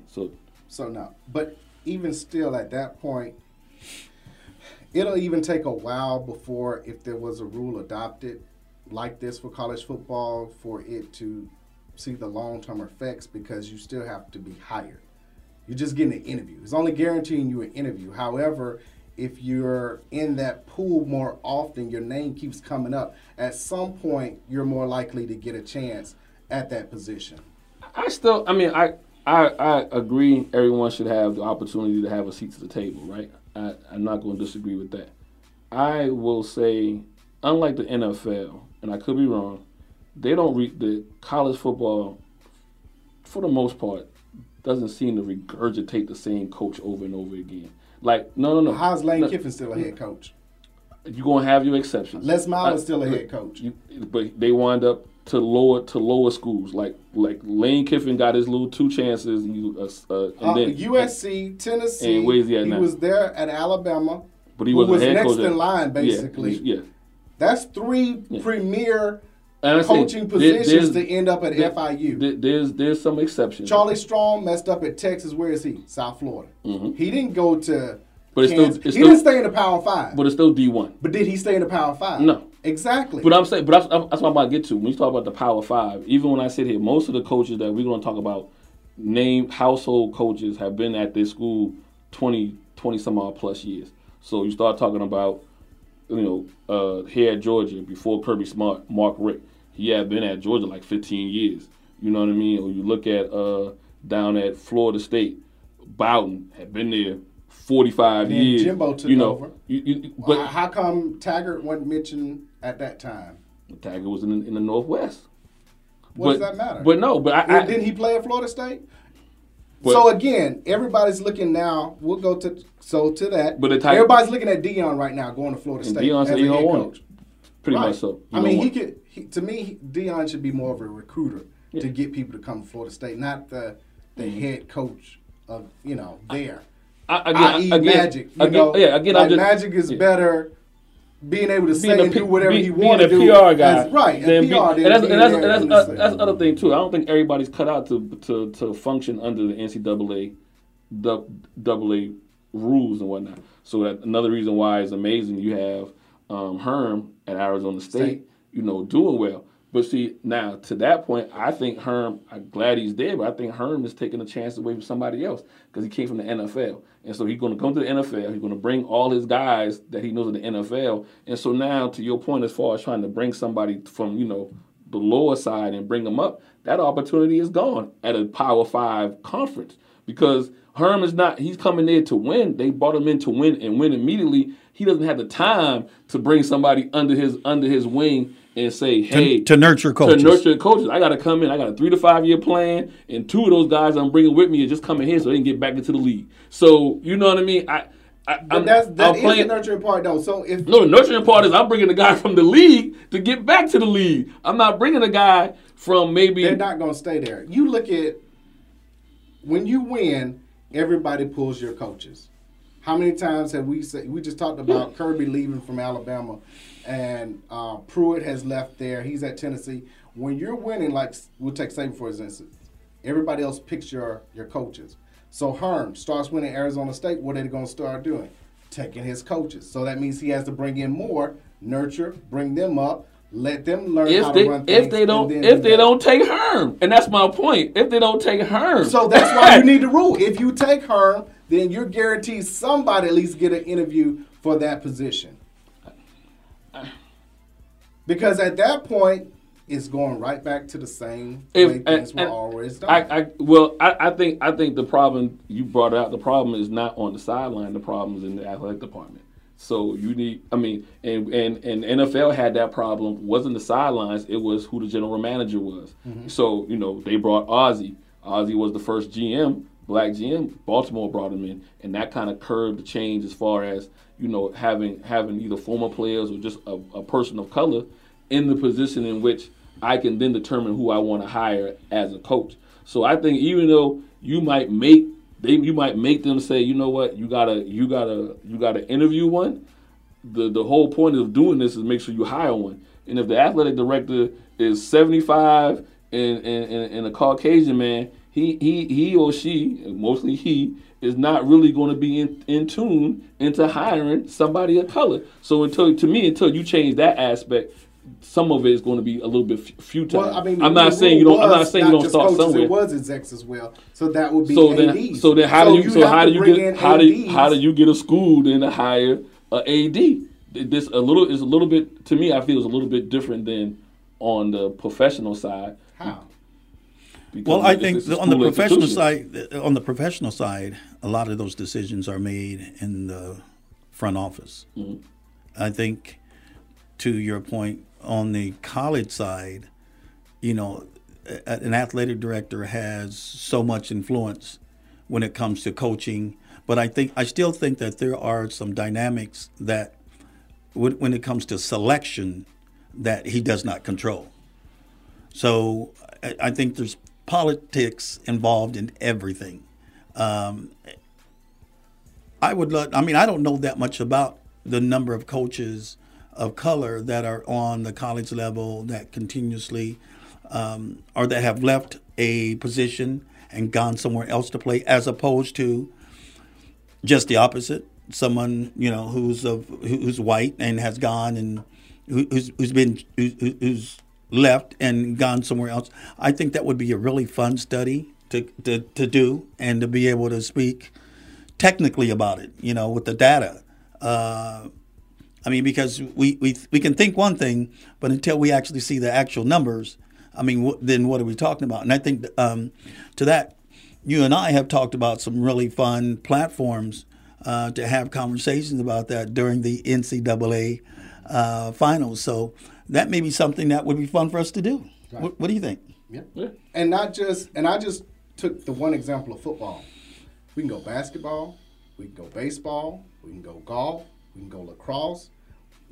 So no, but even still at that point, it'll even take a while before if there was a rule adopted like this for college football for it to see the long-term effects because you still have to be hired. You're just getting an interview. It's only guaranteeing you an interview. However, if you're in that pool more often, your name keeps coming up. At some point, you're more likely to get a chance at that position. I agree everyone should have the opportunity to have a seat to the table, right? I'm not going to disagree with that. I will say, unlike the NFL, and I could be wrong, they don't the college football, for the most part, doesn't seem to regurgitate the same coach over and over again. Like, no. How's Lane Kiffin still a head coach? You're going to have your exceptions. Les Miles is still a head coach. But they wind up to lower schools. Like Lane Kiffin got his little two chances. And then USC, Tennessee. And where is he at now? He was there at Alabama. But he was head next coach in line, basically. Yeah. That's three premier coaching positions to end up at FIU. There's some exceptions. Charlie Strong messed up at Texas. Where is he? South Florida. Mm-hmm. He didn't go to Kansas. He didn't stay in the Power Five. But it's still D1. But did he stay in the Power Five? No. Exactly. But I'm saying, that's what I'm about to get to. When you talk about the Power Five, even when I sit here, most of the coaches that we're going to talk about, named household coaches, have been at their school 20-some-odd plus years. So you start talking about, here at Georgia, before Kirby Smart, Mark Richt, he had been at Georgia like 15 years. You know what I mean? Or you look at down at Florida State, Bowden had been there 45 years. Jimbo took over. But how come Taggart wasn't mentioned at that time? Taggart was in the Northwest. What does that matter? But no, but didn't he play at Florida State? But, so again, everybody's looking now. We'll go to that. But everybody's looking at Deion right now, going to Florida State. Deion said he don't want it. Pretty much so. Deion should be more of a recruiter to get people to come to Florida State, not the head coach of there. Magic is better. Being able to say and do whatever he wants to do. Being a PR guy. That's right. And that's another thing, too. I don't think everybody's cut out to function under the NCAA rules and whatnot. So that another reason why it's amazing you have Herm at Arizona State, doing well. But see, now, to that point, I think Herm, I'm glad he's there, but I think Herm is taking a chance away from somebody else because he came from the NFL. And so he's going to come to the NFL. He's going to bring all his guys that he knows in the NFL. And so now, to your point, as far as trying to bring somebody from, the lower side and bring them up, that opportunity is gone at a Power 5 conference because Herm is not – he's coming there to win. They brought him in to win and win immediately. He doesn't have the time to bring somebody under his wing and say, hey, to nurture coaches. I got to come in. I got a 3 to 5 year plan, and two of those guys I'm bringing with me are just coming here so they can get back into the league. So you know what I mean. That's the nurturing part, though. The nurturing part is I'm bringing a guy from the league to get back to the league. I'm not bringing a guy from maybe. They're not going to stay there. You look at when you win, everybody pulls your coaches. How many times have we said, we just talked about Kirby leaving from Alabama, and Pruitt has left there. He's at Tennessee. When you're winning, like we'll take Saban for instance, everybody else picks your coaches. So Herm starts winning Arizona State. What are they going to start doing? Taking his coaches. So that means he has to bring in more, nurture, bring them up, let them learn how to run things. If they don't take Herm, and that's my point. If they don't take Herm, so that's why you need the rule. If you take Herm, then you're guaranteed somebody at least get an interview for that position. Because at that point, it's going right back to the same way things were always done. I think the problem you brought out, the problem is not on the sideline. The problem is in the athletic department. So you need, and NFL had that problem. Wasn't the sidelines. It was who the general manager was. Mm-hmm. So, they brought Ozzie. Ozzie was the first GM. Black GM, Baltimore brought him in, and that kind of curbed the change as far as having either former players or just a person of color in the position in which I can then determine who I want to hire as a coach. So I think even though you might make them say, you know what, you gotta interview one. The whole point of doing this is make sure you hire one. And if the athletic director is 75 and a Caucasian man. He or she, mostly he, is not really going to be in tune into hiring somebody of color. So until you change that aspect, some of it is going to be a little bit futile. Well, I'm not saying you don't start somewhere. It was his ex as well, so that would be. So how do you get a school then to hire an AD? This is a little bit to me. I feel it's a little bit different than on the professional side. How? Well, I think on the professional side, a lot of those decisions are made in the front office. Mm-hmm. I think, to your point, on the college side, you know, an athletic director has so much influence when it comes to coaching. But I still think that there are some dynamics that, when it comes to selection, that he does not control. So I think there's politics involved in everything. I don't know that much about the number of coaches of color that are on the college level that continuously or that have left a position and gone somewhere else to play, as opposed to just the opposite. Someone, you know, who's white and has gone and who's left and gone somewhere else. I think that would be a really fun study to do, and to be able to speak technically about it, you know, with the data. Because we can think one thing, but until we actually see the actual numbers, then what are we talking about? And I think to that, you and I have talked about some really fun platforms to have conversations about that during the NCAA finals. So that may be something that would be fun for us to do. Right. What do you think? Yeah. And I just took the one example of football. We can go basketball, we can go baseball, we can go golf, we can go lacrosse.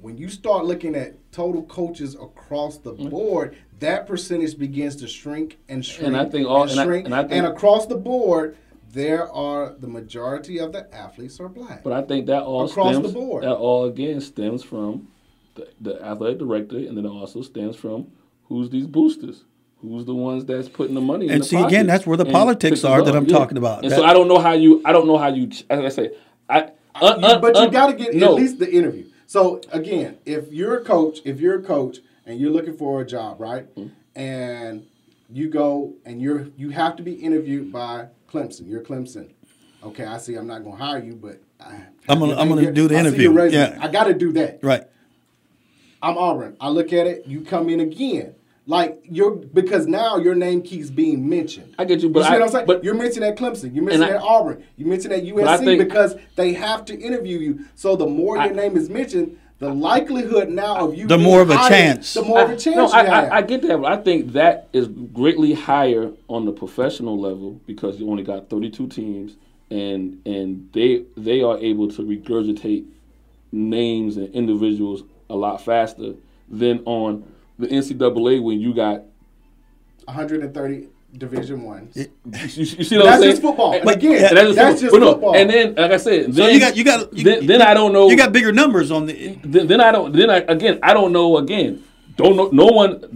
When you start looking at total coaches across the board, that percentage begins to shrink and shrink and across the board, there are the majority of the athletes are black. But I think that all stems from the athletic director, and then it also stems from who's these boosters. Who's the ones that's putting the money in the pockets. Again, that's where the politics are that I'm talking about. And so I don't know how you as I say, you got to get at least the interview. So again, if you're a coach and you're looking for a job, right? Mm-hmm. And you go and you have to be interviewed by Clemson. You're Clemson. Okay, I see. I'm not going to hire you, but I'm going to do the interview. Yeah. I got to do that. Right. I'm Auburn. I look at it. You come in again. Because now your name keeps being mentioned. I get you, but you see what I'm saying? But you're mentioned at Clemson, you're mentioned at Auburn, you're mentioned at USC because they have to interview you. So the more your name is mentioned, the likelihood now of you, the more of a chance. The more of a chance. I get that, but I think that is greatly higher on the professional level because you only got 32 teams, and they are able to regurgitate names and individuals a lot faster than on the NCAA, when you got 130 Division Ones. You see what I'm saying? That's just football. Football. And then, like I said, I don't know. You got bigger numbers on the. Then I don't. Then I don't know. Again, don't know.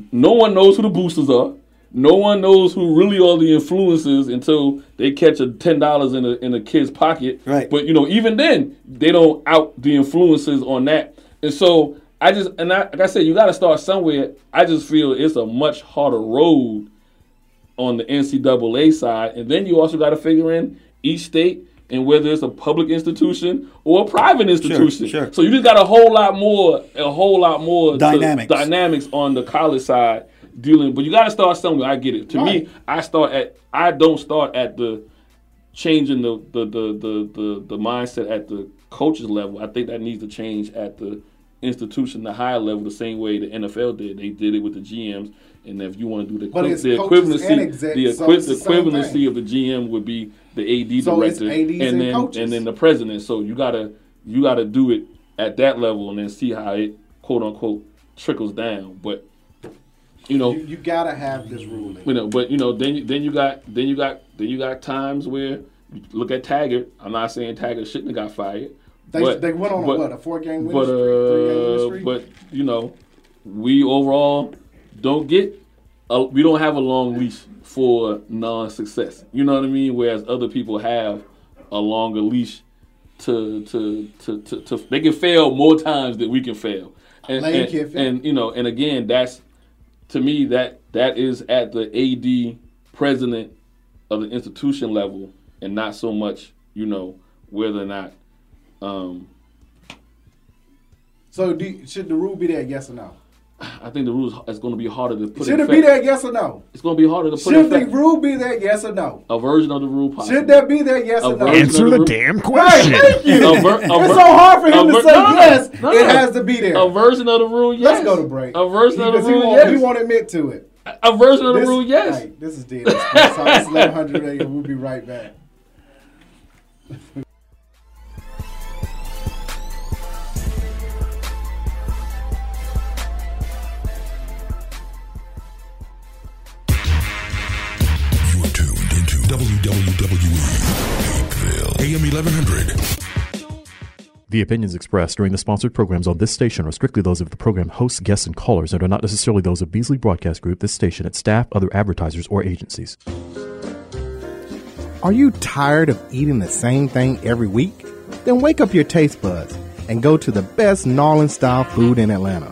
No one knows who the boosters are. No one knows who really all the influences until they catch a $10 in a kid's pocket. Right. But even then, they don't out the influences on that, and so. Like I said, you got to start somewhere. I just feel it's a much harder road on the NCAA side. And then you also got to figure in each state and whether it's a public institution or a private institution. Sure. So you just got a whole lot more dynamics on the college side dealing. But you got to start somewhere. I get it. To me, I don't start at the changing the mindset at the coaches level. I think that needs to change at the institution, the higher level, the same way the NFL did. They did it with the GMs, and if you want to do the equivalency of the GM would be the AD director, and then the president. So you gotta do it at that level, and then see how it quote unquote trickles down. But you gotta have this ruling. Then you got times where look at Taggart. I'm not saying Taggart shouldn't have got fired. They went on a 4-game win streak, 3-game win streak. But we overall don't have a long leash for non-success. You know what I mean? Whereas other people have a longer leash to they can fail more times than we can fail. And again, that's to me that is at the AD president of the institution level, and not so much whether or not. So should the rule be there? Yes or no? I think the rule is going to be harder to put. Should it be there, yes or no? It's going to be harder to put. Should the rule be there, yes or no? A version of the rule possible. Should there be there, yes or no? Answer the damn question. Right, thank you. It's so hard for him to say yes. No. It has to be there. A version of the rule, yes. Let's go to break. A version of the rule, yes. He won't admit to it. A version of the rule, yes. Right, this is DNS Sports. This is 1100 Radio. We'll be right back. WWE, AM 1100. The opinions expressed during the sponsored programs on this station are strictly those of the program hosts, guests, and callers and are not necessarily those of Beasley Broadcast Group, this station, its staff, other advertisers, or agencies. Are you tired of eating the same thing every week? Then wake up your taste buds and go to the best gnarling-style food in Atlanta.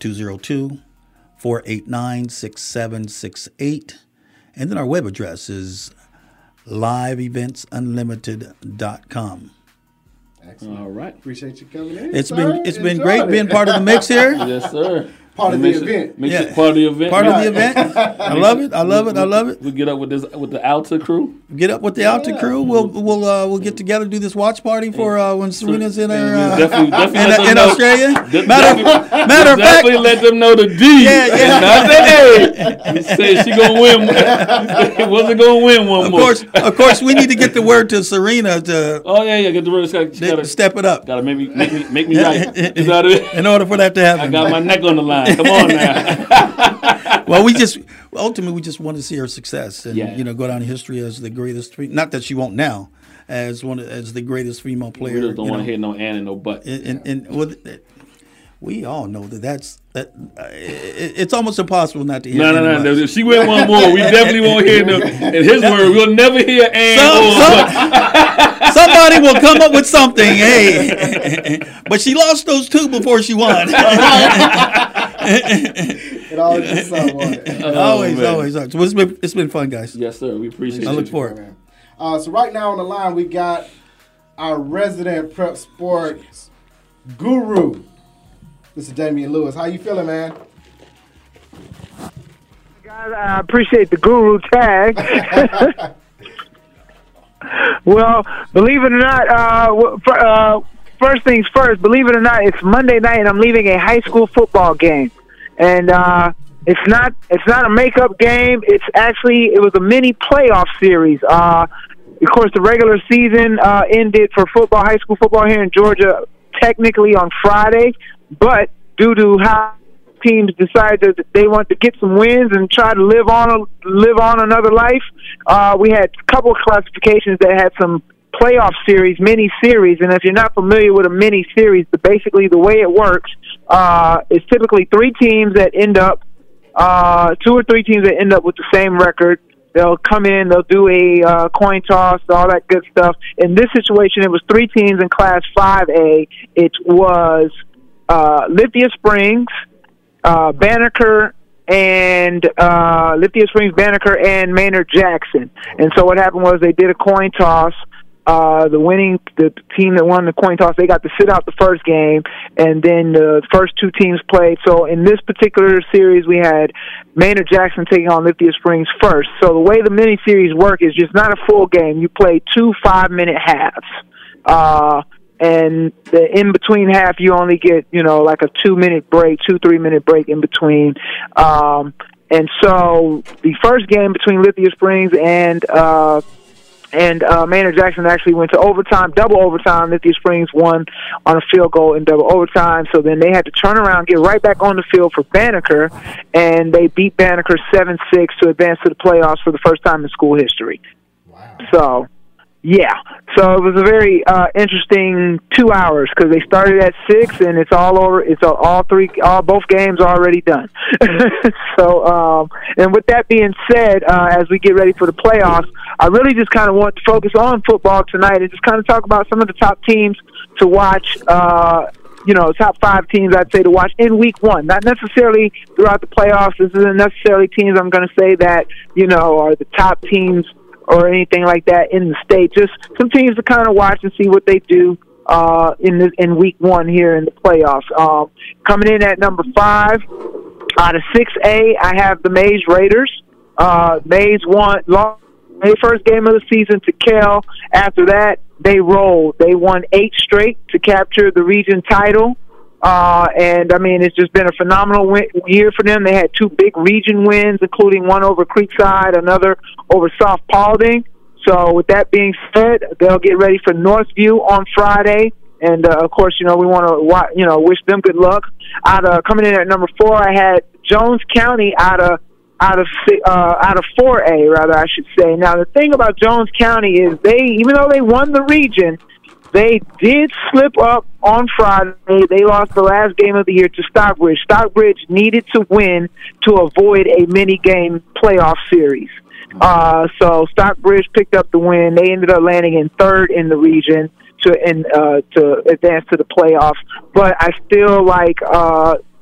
202-489-6768. And then our web address is liveeventsunlimited.com. Excellent. All right. Appreciate you coming in. It's been great being part of the mix here. Yes, sir. Part of the event. I love it. We get up with this with the Alta crew. We'll get together, do this watch party for when Serena's in her in Australia. Matter of fact, let them know the D. Yeah. Not the A. He said she gonna win. It wasn't gonna win one more. Of course, we need to get the word to Serena to. Oh yeah, get the word. Gotta step it up. Gotta make me right. In order for that to happen, I got my neck on the line. Come on now. Well, we just want to see her success and go down in history as the greatest. Not that she won't now, as the greatest female player. We just don't want to hear no and no but. And we all know that's it's almost impossible not to hear. No. If she went one more, we definitely won't hear no. In his word, we'll never hear and or. Somebody will come up with something, hey. But she lost those two before she won. It always is someone. Always. Well, it's been fun, guys. Yes, sir. We appreciate it. I look forward. Man. So right now on the line, we got our resident prep sports guru, Mr. Damian Lewis. How you feeling, man? Guys, I appreciate the guru tag. Well, believe it or not, first things first, believe it or not, it's Monday night and I'm leaving a high school football game. And it's not a makeup game. It's actually, it was a mini playoff series. Of course, the regular season ended for football, high school football here in Georgia, technically on Friday. But due to how teams decided that they want to get some wins and try to live on another life. We had a couple of classifications that had some playoff series, mini series, and if you're not familiar with a mini series, basically the way it works is typically two or three teams that end up with the same record. They'll come in, they'll do a coin toss, all that good stuff. In this situation, it was three teams in Class 5A. It was Lithia Springs. Banneker and Lithia Springs, Banneker and Maynard Jackson. And so what happened was they did a coin toss. The team that won the coin toss, they got to sit out the first game, and then the first two teams played. So in this particular series, we had Maynard Jackson taking on Lithia Springs first. So the way the miniseries work is just not a full game. You play 2 5-minute halves. And the in-between half, you only get, like a 2-minute break, 2-3-minute break in between. And so the first game between Lithia Springs and Maynard Jackson actually went to overtime, double overtime. Lithia Springs won on a field goal in double overtime. So then they had to turn around, get right back on the field for Banneker, and they beat Banneker 7-6 to advance to the playoffs for the first time in school history. Wow. So... yeah, so it was a very interesting 2 hours because they started at 6 and it's all over. It's both games already done. So, and with that being said, as we get ready for the playoffs, I really just kind of want to focus on football tonight and just kind of talk about some of the top teams to watch. Top 5 teams I'd say to watch in week one. Not necessarily throughout the playoffs. This isn't necessarily teams I'm going to say that are the top teams or anything like that in the state. Just some teams to kind of watch and see what they do in week one here in the playoffs. Coming in at number 5, out of 6A, I have the Maize Raiders. Maize won their first game of the season to Cal. After that, they rolled. They won 8 straight to capture the region title. It's just been a phenomenal year for them. They had 2 big region wins, including one over Creekside, another over South Paulding. So with that being said, they'll get ready for Northview on Friday. And, of course, we want to, wish them good luck. Coming in at number 4, I had Jones County out of 4A, rather, I should say. Now, the thing about Jones County is even though they won the region, they did slip up on Friday. They lost the last game of the year to Stockbridge. Stockbridge needed to win to avoid a mini-game playoff series. So Stockbridge picked up the win. They ended up landing in 3rd in the region to advance to the playoffs. But I still like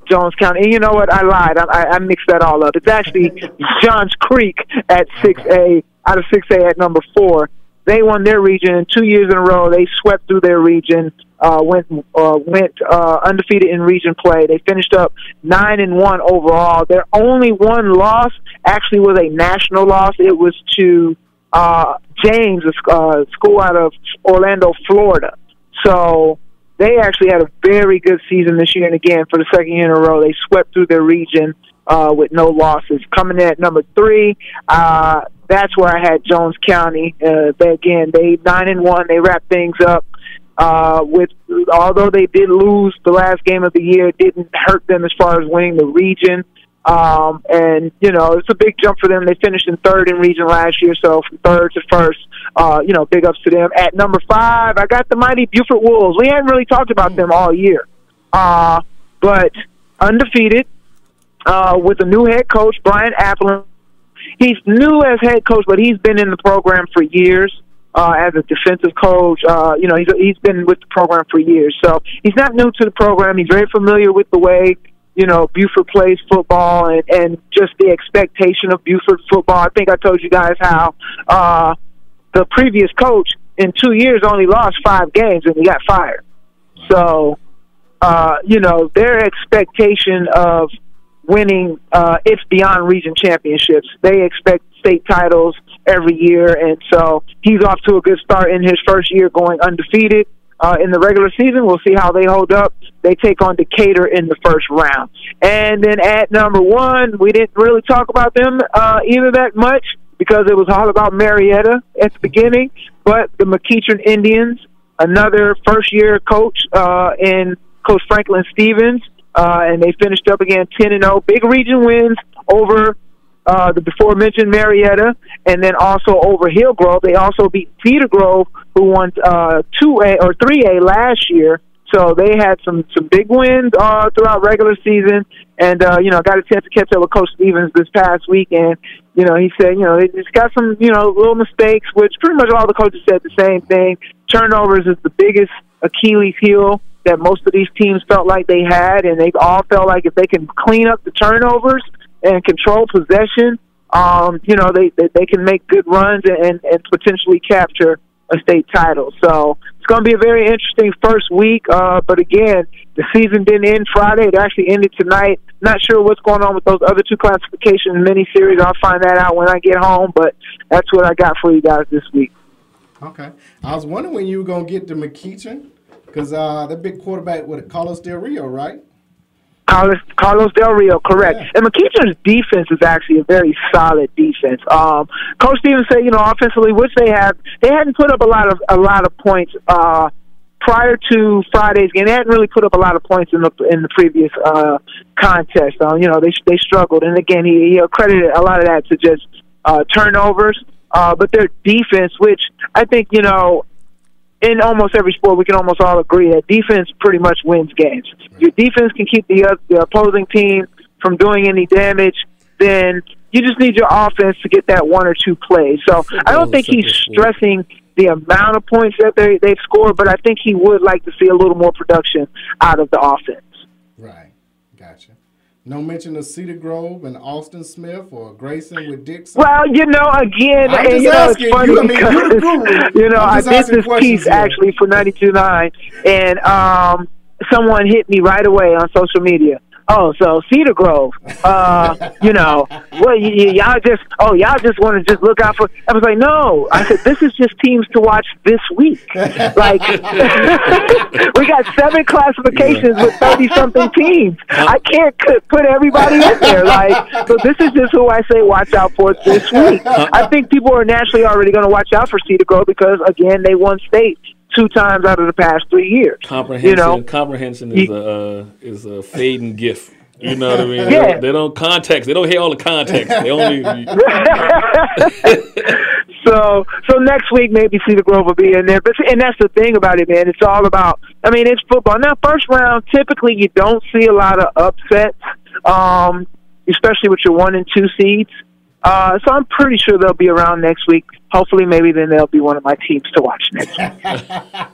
Jones County. And you know what? I lied. I mixed that all up. It's actually Johns Creek at 6A, out of 6A at number 4. They won their region 2 years in a row. They swept through their region. went undefeated in region play. They finished up 9-1 overall. Their only one loss actually was a national loss. It was to James, a school out of Orlando, Florida. So they actually had a very good season this year, and again, for the second year in a row, they swept through their region with no losses. Coming in at number three, that's where I had Jones County. They 9-1. They wrapped things up. Although they did lose the last game of the year, it didn't hurt them as far as winning the region. And, you know, it's a big jump for them. They finished in third in region last year, so from third to first, big ups to them. At number five, I got the mighty Beaufort Wolves. We hadn't really talked about them all year. But undefeated, with a new head coach, Brian Applin. He's new as head coach, but he's been in the program for years. As a defensive coach, he's been with the program for years. So he's not new to the program. He's very familiar with the way, Buford plays football and just the expectation of Buford football. I think I told you guys how the previous coach in 2 years only lost 5 games and he got fired. So, their expectation of winning, it's beyond region championships. They expect state titles every year, and so he's off to a good start in his first year going undefeated in the regular season. We'll see how they hold up. They take on Decatur in the first round. And then at number one, we didn't really talk about them either that much because it was all about Marietta at the beginning, but the McEachern Indians, another first-year coach in Coach Franklin Stevens, and they finished up again 10-0. Big region wins over the before-mentioned Marietta, and then also over Hill Grove. They also beat Cedar Grove, who won 2A or 3A last year. So they had some big wins throughout regular season, and, got a chance to catch up with Coach Stevens this past week, and, he said, it's got some, little mistakes, which pretty much all the coaches said the same thing. Turnovers is the biggest Achilles heel that most of these teams felt like they had, and they all felt like if they can clean up the turnovers and control possession, they can make good runs and potentially capture a state title. So it's going to be a very interesting first week. But again, the season didn't end Friday. It actually ended tonight. Not sure what's going on with those other two classification miniseries. I'll find that out when I get home, but that's what I got for you guys this week. Okay. I was wondering when you were going to get to McEachern because that big quarterback with Carlos Del Rio, right? Carlos Del Rio, correct. Yeah. And McEachern's defense is actually a very solid defense. Coach Stevens said, offensively, which they hadn't put up a lot of points prior to Friday's game. They hadn't really put up a lot of points in the previous contest. They struggled, and again, he accredited a lot of that to just turnovers. But their defense, which I think in almost every sport, we can almost all agree that defense pretty much wins games. If your defense can keep the opposing team from doing any damage, then you just need your offense to get that one or two plays. So I don't think he's stressing the amount of points that they've scored, but I think he would like to see a little more production out of the offense. Right. Gotcha. No mention of Cedar Grove and Austin Smith or Grayson with Dixon? Well, again, I'm just asking. It's funny because, I did this piece actually for 92.9, and someone hit me right away on social media. Oh, so Cedar Grove, well, y'all just want to just look out for. I was like, no. I said, this is just teams to watch this week. Like, we got 7 classifications with 30-something teams. I can't put everybody in there. Like, so this is just who I say watch out for this week. I think people are naturally already going to watch out for Cedar Grove because, again, they won state 2 times out of the past 3 years. Comprehension, comprehension is a fading gift. You know what I mean? Yeah. They don't context. They don't hear all the context. They only. So next week maybe Cedar Grove will be in there. But and that's the thing about it, man. It's all about. I mean, it's football. Now, first round typically you don't see a lot of upsets, especially with your 1 and 2 seeds. So I'm pretty sure they'll be around next week. Hopefully, maybe then they'll be one of my teams to watch next week.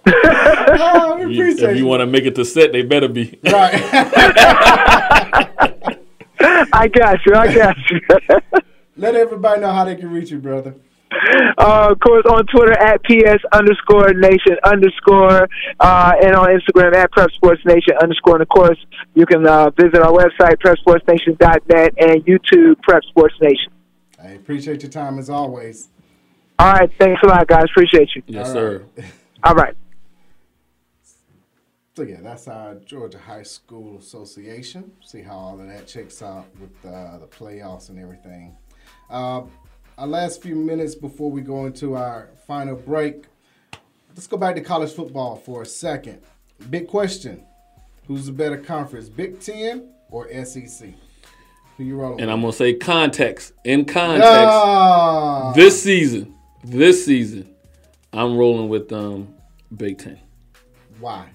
If you want to make it to set, they better be. Right. I got you. Let everybody know how they can reach you, brother. Of course, on Twitter at PS_Nation_ and on Instagram at PrepSportsNation_ And of course, you can visit our website, PrepSportsNation.net, and YouTube, PrepSportsNation. I appreciate your time as always. All right. Thanks a lot, guys. Appreciate you. Yes, sir. All right. So, yeah, that's our Georgia High School Association. See how all of that checks out with the playoffs and everything. Our last few minutes before we go into our final break, let's go back to college football for a second. Big question. Who's the better conference, Big Ten or SEC? Who you rolling with? I'm going to say context. In context, this season, I'm rolling with Big Ten. Why?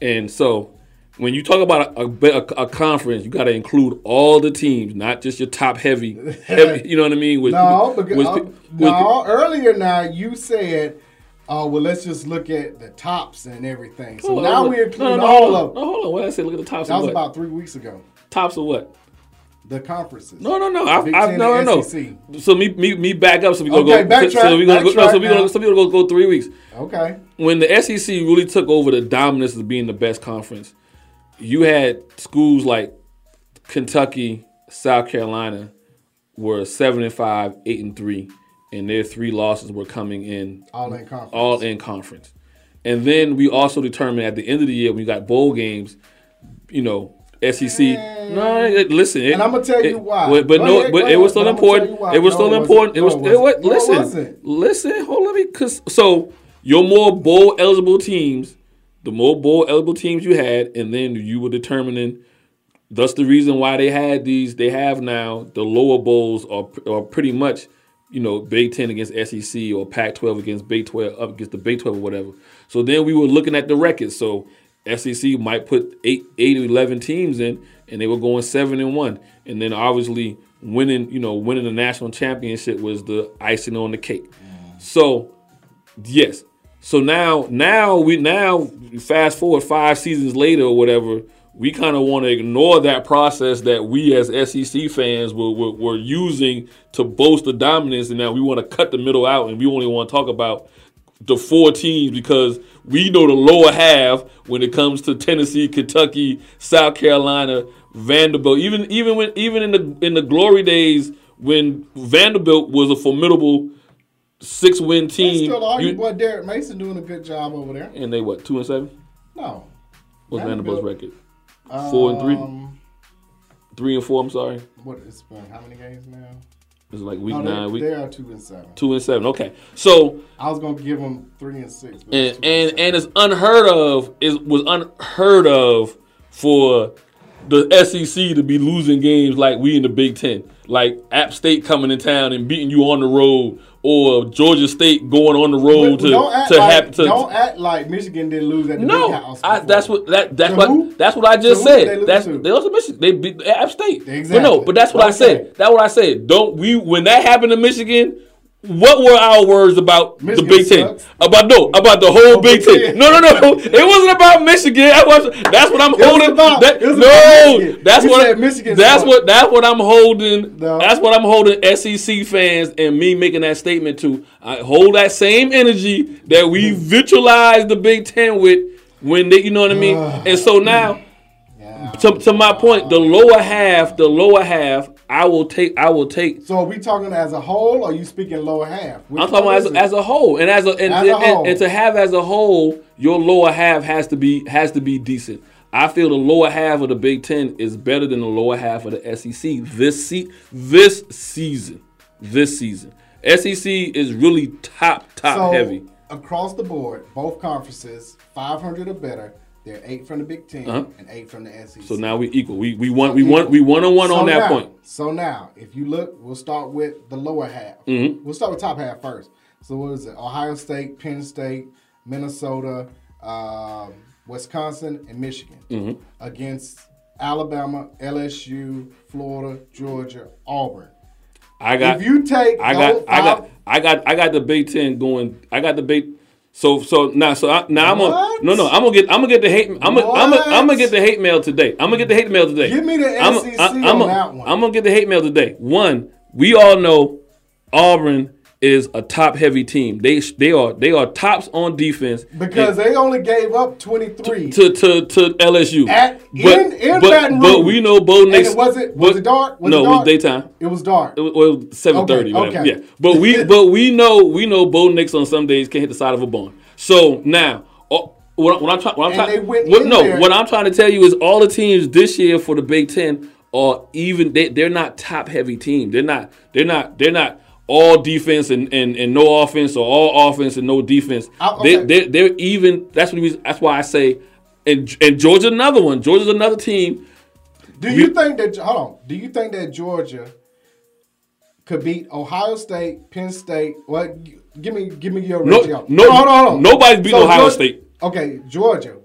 And so when you talk about a conference, you got to include all the teams, not just your top heavy you know what I mean? Earlier now you said, oh, well, let's just look at the tops and everything. So now we're including all of them. No, hold on. What did I say? Look at the tops. That was about 3 weeks ago. Tops of what? The conferences. No. No. So me back up. So we gonna go. So we gonna go. No, so we gonna. So we gonna go 3 weeks. Okay. When the SEC really took over the dominance of being the best conference, you had schools like Kentucky, South Carolina, were 7-5, 8-3, and their three losses were coming in all in conference. And then we also determined at the end of the year when we got bowl games, you know. SEC. And I'm gonna tell you why. It was still important. Hold on, because so your more bowl eligible teams, the more bowl eligible teams you had, and then you were determining. That's the reason why they had these. They have now the lower bowls are pretty much, you know, Big Ten against SEC or Pac-12 against Big 12 up against the Big 12 or whatever. So then we were looking at the records. So. SEC might put 8 or 11 teams in, and they were going 7-1, and then obviously winning the national championship was the icing on the cake. So, yes. So now we fast forward 5 seasons later or whatever, we kind of want to ignore that process that we as SEC fans were using to boast the dominance, and now we want to cut the middle out, and we only want to talk about the 4 teams because we know the lower half when it comes to Tennessee, Kentucky, South Carolina, Vanderbilt. Even in the glory days when Vanderbilt was a formidable 6-win team. That's still arguing, boy, Derek Mason doing a good job over there. And they 2-7? No. What's Vanderbilt's record? 4-3. 3-4. I'm sorry. What is how many games now? It's like week 9. They are 2-7. 2-7. Okay, so I was gonna give them 3-6. And it's unheard of. It was unheard of for the SEC to be losing games like we in the Big Ten, like App State coming in town and beating you on the road, or Georgia State going on the road Don't act like Michigan didn't lose at the Big House. That's what I just said. They lost to Michigan. They beat App State. Exactly. But that's what I said. That's what I said. When that happened to Michigan, what were our words about Michigan the Big Ten? About the whole Big Ten. No. It wasn't about Michigan. That's what I'm holding. That's what I'm holding SEC fans and me making that statement to. I hold that same energy that we visualized the Big Ten with when they, you know what I mean? And so now, to my point, the lower half, I will take. So are we talking as a whole, or are you speaking lower half? I'm talking as a whole, and to have as a whole, your lower half has to be decent. I feel the lower half of the Big Ten is better than the lower half of the SEC this season. SEC is really top heavy across the board. Both conferences, 500 or better. They're 8 from the Big Ten and 8 from the SEC. So now we equal. We one-on-one on that point. So now, if you look, we'll start with the lower half. Mm-hmm. We'll start with top half first. So what is it? Ohio State, Penn State, Minnesota, Wisconsin, and Michigan against Alabama, LSU, Florida, Georgia, Auburn. I got the Big Ten going. I got the Big. I'm gonna get the hate mail today. Give me the SEC on that one. I'm gonna get the hate mail today. One, we all know Auburn is a top-heavy team. They are tops on defense because they only gave up 23 to LSU in Baton Rouge. But we know Bo Nix. Was it dark? No, it was daytime. It was dark. Well, 7:30. Okay. Yeah, but we know Bo Nix on some days can't hit the side of a barn. So now. What I'm trying to tell you is all the teams this year for the Big Ten are even. They're not top heavy teams. They're not all defense and no offense, or all offense and no defense. Okay. They're even. That's why I say, and Georgia's another one. Georgia's another team. Do you think that Georgia could beat Ohio State, Penn State? What? Give me your ranking. No, hold on. Nobody's beating Ohio State. Okay, Georgia.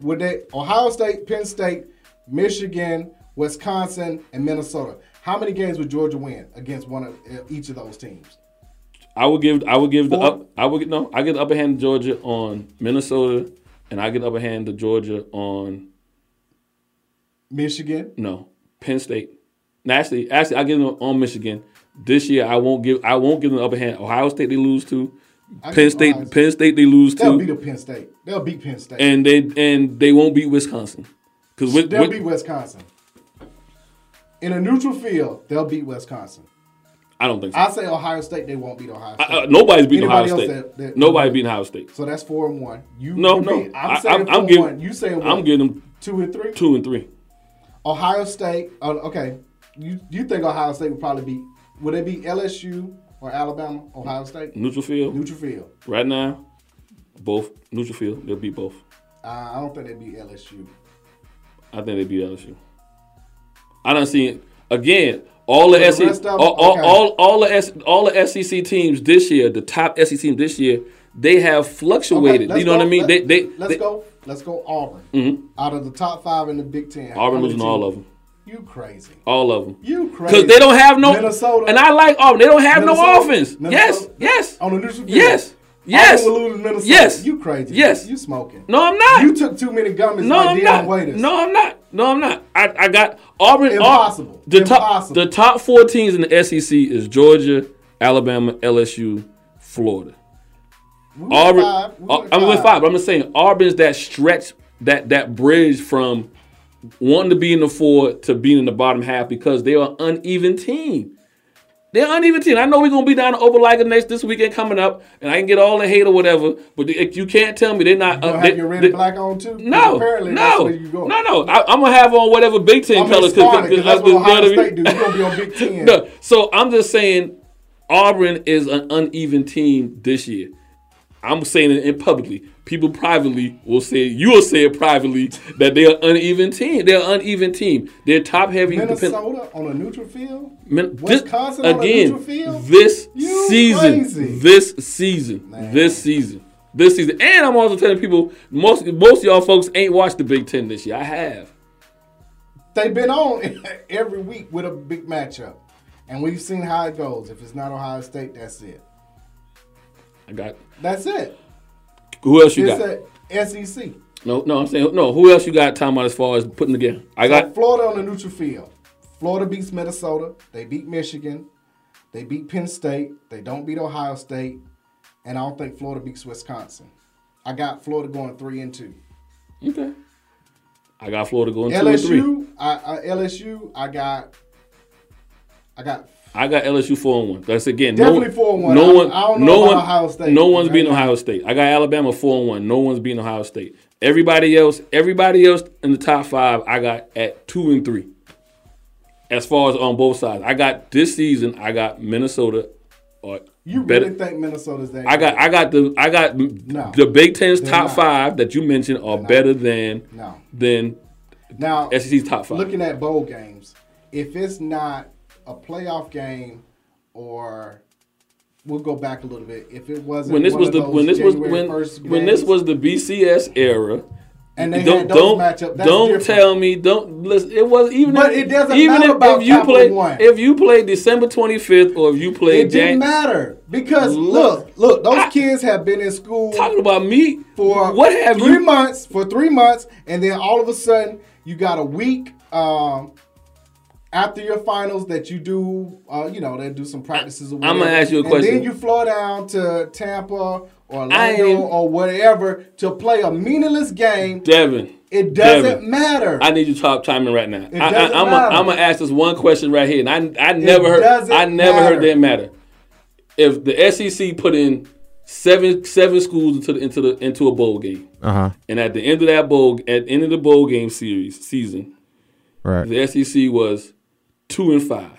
Ohio State, Penn State, Michigan, Wisconsin, and Minnesota. How many games would Georgia win against one of each of those teams? I get the upper hand to Georgia on Minnesota, and I get the upper hand to Georgia on Michigan. No, Penn State. No, actually, I get them on Michigan. This year, I won't give them the upper hand. Ohio State, they lose to. Penn State, they lose to. They'll beat Penn State. And they won't beat Wisconsin. They'll beat Wisconsin. In a neutral field, they'll beat Wisconsin. I don't think so. I say Ohio State, they won't beat Ohio State. Nobody's beating Ohio State. Nobody's beating Ohio State. So that's 4-1. No. I'm saying 4-1. You say 1. I'm giving them 2-3. 2-3. Ohio State. Okay. You think Ohio State would probably beat? Would it be LSU? Or Alabama, Ohio State? Neutral field. Right now, both. Neutral field. They'll beat both. I don't think they beat LSU. I think they beat LSU. I don't see it. Again, all the SEC teams this year, the top SEC teams this year, they have fluctuated. Okay, you know what I mean? Let's go Auburn. Mm-hmm. Out of the top 5 in the Big Ten. Auburn losing all of them. You crazy. All of them. You crazy. Because they don't have no. Minnesota. And I like Auburn. They don't have no offense. Minnesota. Yes. On the neutral field. Yes. Auburn will lose to Minnesota. Yes. You crazy. Yes. You smoking. No, I'm not. You took too many gummies like Deion Waiters. No, I'm not. I got Auburn. Impossible. The top 4 teams in the SEC is Georgia, Alabama, LSU, Florida. Auburn. I'm with 5. But I'm just saying Auburn's that stretch, that bridge from wanting to be in the 4 to being in the bottom half because they are an uneven team. I know we're going to be down to Opelika next this weekend coming up, and I can get all the hate or whatever, but you can't tell me they're not. You're going to have your red and black on too? No. Apparently that's where you go. No. I'm going to have on whatever Big Ten colors. Because that's what Ohio State do. You're going to be on Big Ten. No. So I'm just saying Auburn is an uneven team this year. I'm saying it publicly. People privately will say it privately that they're an uneven team. They're top heavy. Minnesota on a neutral field? Wisconsin on a neutral field? This season. And I'm also telling people, most of y'all folks ain't watched the Big Ten this year. I have. They've been on every week with a big matchup. And we've seen how it goes. If it's not Ohio State, that's it. That's it. Who else you got? It's SEC. No, I'm saying no. Who else you got? Time out as far as putting together. I got Florida on the neutral field. Florida beats Minnesota. They beat Michigan. They beat Penn State. They don't beat Ohio State, and I don't think Florida beats Wisconsin. I got Florida going 3-2. Okay. I got Florida going 2-3. LSU. I got LSU 4-1. That's again. Definitely 4-1. I don't know about Ohio State. No one's beating Ohio State. I got Alabama 4-1. No one's beating Ohio State. Everybody else in the top 5, I got at 2-3. As far as on both sides, I got this season. I got Minnesota. Really think Minnesota's that? The Big Ten's top 5 that you mentioned are better than SEC's top 5. Looking at bowl games, if it's not a playoff game, or we'll go back a little bit. If it wasn't when this was the BCS era, and they had those matchups. Don't tell me. Don't listen. It was even. But it doesn't matter about if you played December 25th, or if you played. It didn't matter because look. Those kids have been in school. Talking about me for what have 3 months, and then all of a sudden you got a week. after your finals that you do, you know, they do some practices. I'm going to ask you a question. And then you fly down to Tampa or Orlando or whatever to play a meaningless game. Devin. It doesn't matter. I need you top timing right now. I'm going to ask this one question right here. And I never heard that matter. If the SEC put in seven schools into a bowl game, and at the end of that bowl game season, right, the SEC was 2-5.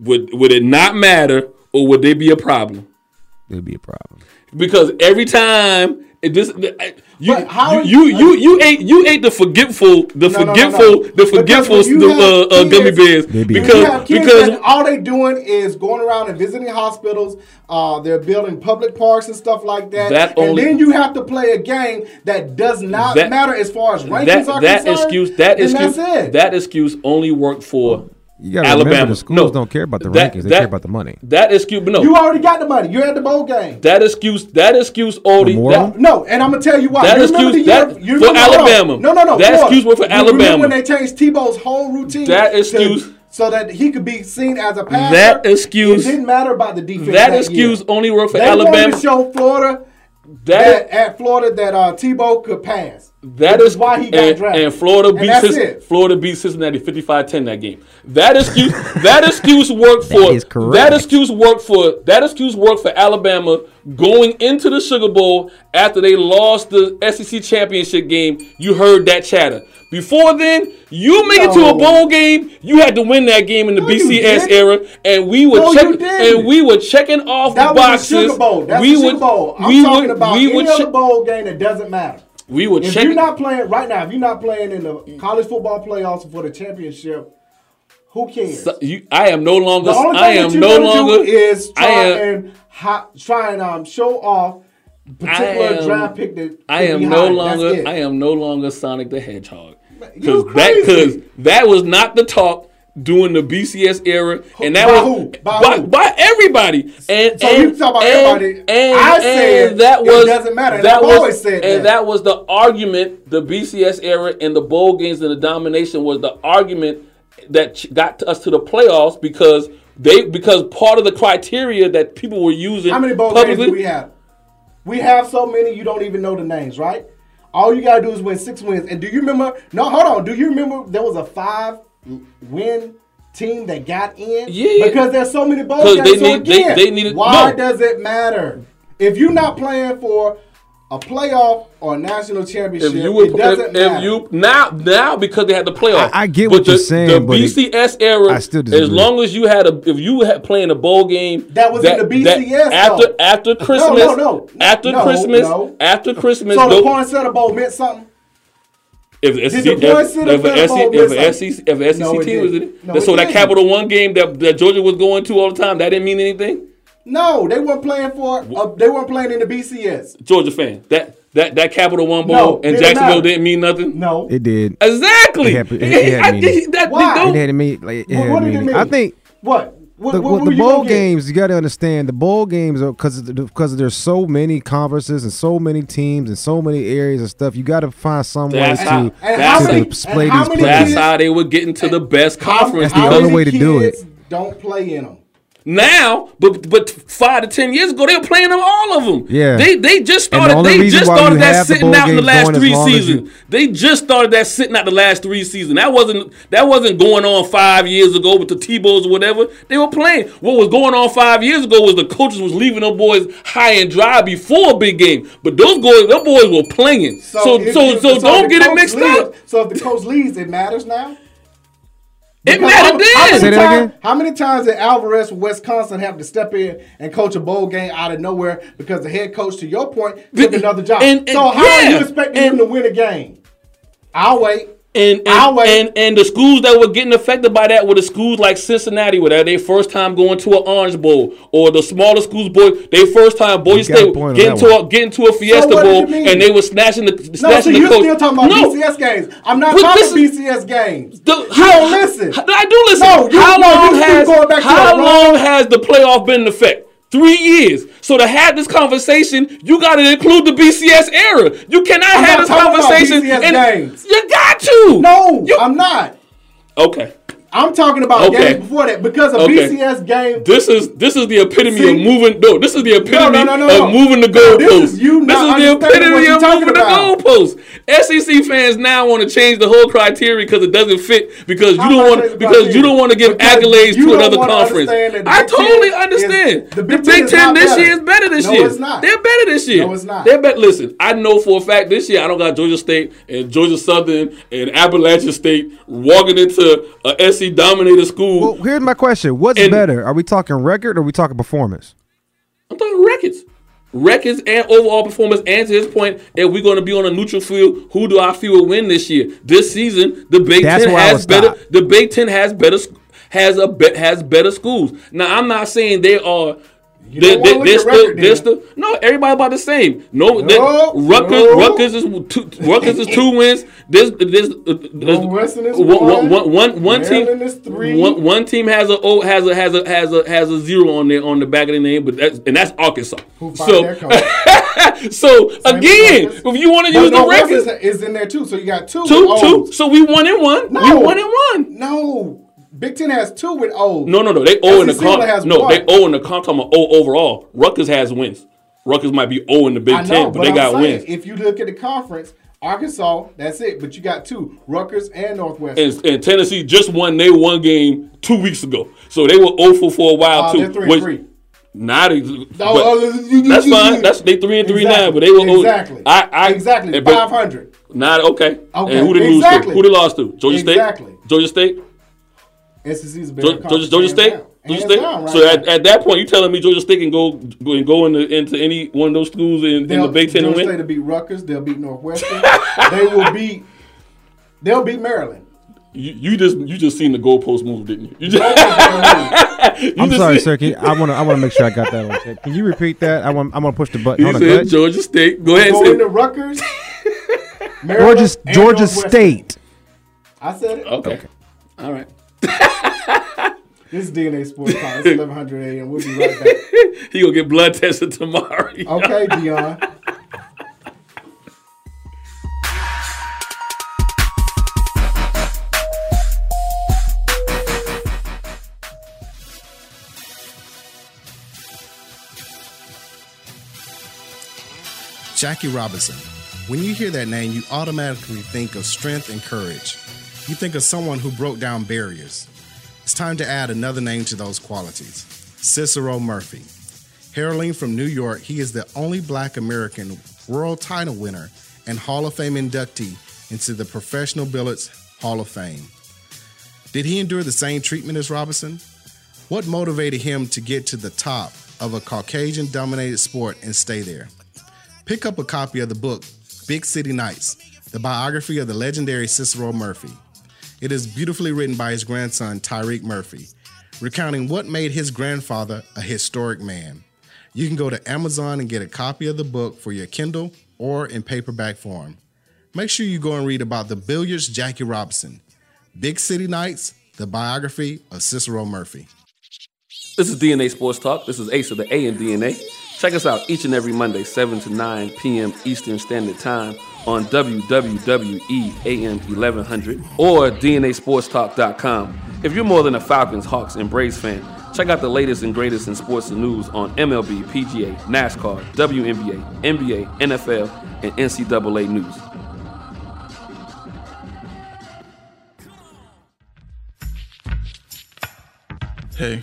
Would it not matter, or would they be a problem? It'd be a problem because every time you ate the forgetful gummy bears because all they doing is going around and visiting hospitals. They're building public parks and stuff like that. Then you have to play a game that does not matter as far as rankings are concerned. That excuse only worked for. You got to remember the schools don't care about the rankings. They care about the money. That excuse, but no. You already got the money. You're at the bowl game. That excuse already. No, and I'm going to tell you why. For Alabama. No. That excuse was for Alabama. Remember when they changed Tebow's whole routine? That excuse. So that he could be seen as a passer. That excuse. It didn't matter about the defense. That excuse only worked for Alabama. They wanted to show Florida that Tebow could pass. That is why he got drafted. And Florida beat Cincinnati 55-10 that game. That excuse worked for Alabama going into the Sugar Bowl after they lost the SEC championship game. You heard that chatter. Before then, you make it to a bowl game. You had to win that game in the BCS era, and we were checking off the boxes. That was the Sugar Bowl. That's the Sugar Bowl. I'm talking about any other bowl game that doesn't matter. If you're not playing right now, if you're not playing in the college football playoffs for the championship, who cares? I am no longer show off particular draft pick that I am no longer Sonic the Hedgehog because that was not the talk during the BCS era, and that was by everybody. That was the argument. The BCS era and the bowl games and the domination was the argument that got us to the playoffs because part of the criteria that people were using. How many bowl games do we have? We have so many you don't even know the names, right? All you gotta do is win 6 wins. And do you remember? No, hold on. Do you remember there was a 5-win team that got in? Yeah. Because there's so many bowl games. Why does it matter? If you're not playing for a playoff or a national championship, it doesn't matter. Now because they had the playoff. I get what you're saying. The BCS era, as long as you had playing a bowl game that was in the BCS after Christmas. So the Poinsettia Bowl meant something. If the SEC team was in it, that Capital One game that Georgia was going to all the time, that didn't mean anything. No, they weren't playing in the BCS. Georgia fan, that Capital One Bowl and Jacksonville didn't mean nothing. No, it did. Exactly. It had meaning. I think what. The bowl games, you got to understand, the bowl games are because there's so many conferences and so many teams and so many areas and stuff. You got to find some ways to play these players. That's how they were getting to the best conference. That's the only way to do it. Don't play in them. Now, but 5 to 10 years ago, they were playing them all of them. Yeah, they just started. They just started that sitting out in the last 3 seasons. They just started that sitting out the last 3 seasons. That wasn't going on 5 years ago with the Tebows or whatever. They were playing. What was going on 5 years ago was the coaches was leaving them boys high and dry before a big game. But those boys were playing. So don't get it mixed up. So if the coach leaves, it matters now. It mattered then. How many times did Alvarez from Wisconsin have to step in and coach a bowl game out of nowhere because the head coach, to your point, took another job? So how are you expecting him to win a game? I'll wait. And the schools that were getting affected by that were the schools like Cincinnati, where they first time going to an Orange Bowl, or the smaller schools, they first time Boise State getting to a Fiesta Bowl, and they were snatching the coach. You're still talking about BCS games. I'm not talking BCS games. You don't listen. I do listen. How long has the playoff been in effect? 3 years. So to have this conversation, you got to include the BCS era. You cannot have this conversation. BCS games. You got to. No, I'm not. Okay. I'm talking about games before that because a BCS game. This is the epitome of moving. No, this is the epitome of moving the goalposts. This is the epitome of moving the goalposts. SEC fans now want to change the whole criteria because it doesn't fit because you don't want to give accolades to another conference. I totally understand. The Big Ten this year is better this year. No, it's not. They're better this year. No, it's not. They're better. Listen, I know for a fact this year I don't got Georgia State and Georgia Southern and Appalachian State walking into a SEC dominated school. Well, here's my question. What's better? Are we talking record or are we talking performance? I'm talking records. Records and overall performance, and to his point, if we're going to be on a neutral field, who do I feel will win this year? This season, the Big Ten has better. The Big Ten has better schools. Now, I'm not saying they are. Everybody about the same. Rutgers is 2 wins. One team has a 0 on the back of the name, but that's Arkansas. If you want to use the records, is in there too. So you got two. So we won in one. No. Big Ten has 2 with O's. No. They owe in the comp. No, they owe in the comp. I'm talking about O overall. Rutgers has wins. Rutgers might be O in the Big Ten, but they got wins. If you look at the conference, Arkansas, that's it. But you got 2, Rutgers and Northwestern. And Tennessee just won their one game 2 weeks ago. So they were 0 for a while, too. They're 3-3. That's fine. They 3-3 now, but they were 0. Exactly. 500. Okay. And who they lost to? Georgia State? Georgia State? SEC's better. Georgia State. Down, right? So at that point, you telling me Georgia State can go into any one of those schools in the Big Ten and win? Georgia State will beat Rutgers. They'll beat Northwestern. They'll beat Maryland. You just seen the goalpost move, didn't you? I'm sorry, sir. I want to make sure I got that on tape. Can you repeat that? I want to push the button. He said Georgia State. Go ahead. Go into Rutgers. Georgia State. I said it. Okay. All right. This is DNA Sports Podcast. It's 11:00 a.m. We'll be right back. He gonna get blood tested tomorrow. Okay, Deion. Jackie Robinson. When you hear that name, you automatically think of strength and courage. You think of someone who broke down barriers. It's time to add another name to those qualities, Cicero Murphy. Hailing from New York, he is the only Black American world title winner and Hall of Fame inductee into the Professional Billiards Hall of Fame. Did he endure the same treatment as Robinson? What motivated him to get to the top of a Caucasian-dominated sport and stay there? Pick up a copy of the book, Big City Nights, the biography of the legendary Cicero Murphy. It is beautifully written by his grandson, Tyreek Murphy, recounting what made his grandfather a historic man. You can go to Amazon and get a copy of the book for your Kindle or in paperback form. Make sure you go and read about the billiards Jackie Robinson. Big City Nights, the biography of Cicero Murphy. This is DNA Sports Talk. This is Ace of the A in DNA. Check us out each and every Monday, 7 to 9 p.m. Eastern Standard Time on WWWE AM 1100 or DNASportsTalk.com. If you're more than a Falcons, Hawks, and Braves fan, check out the latest and greatest in sports and news on MLB, PGA, NASCAR, WNBA, NBA, NFL, and NCAA news. Hey.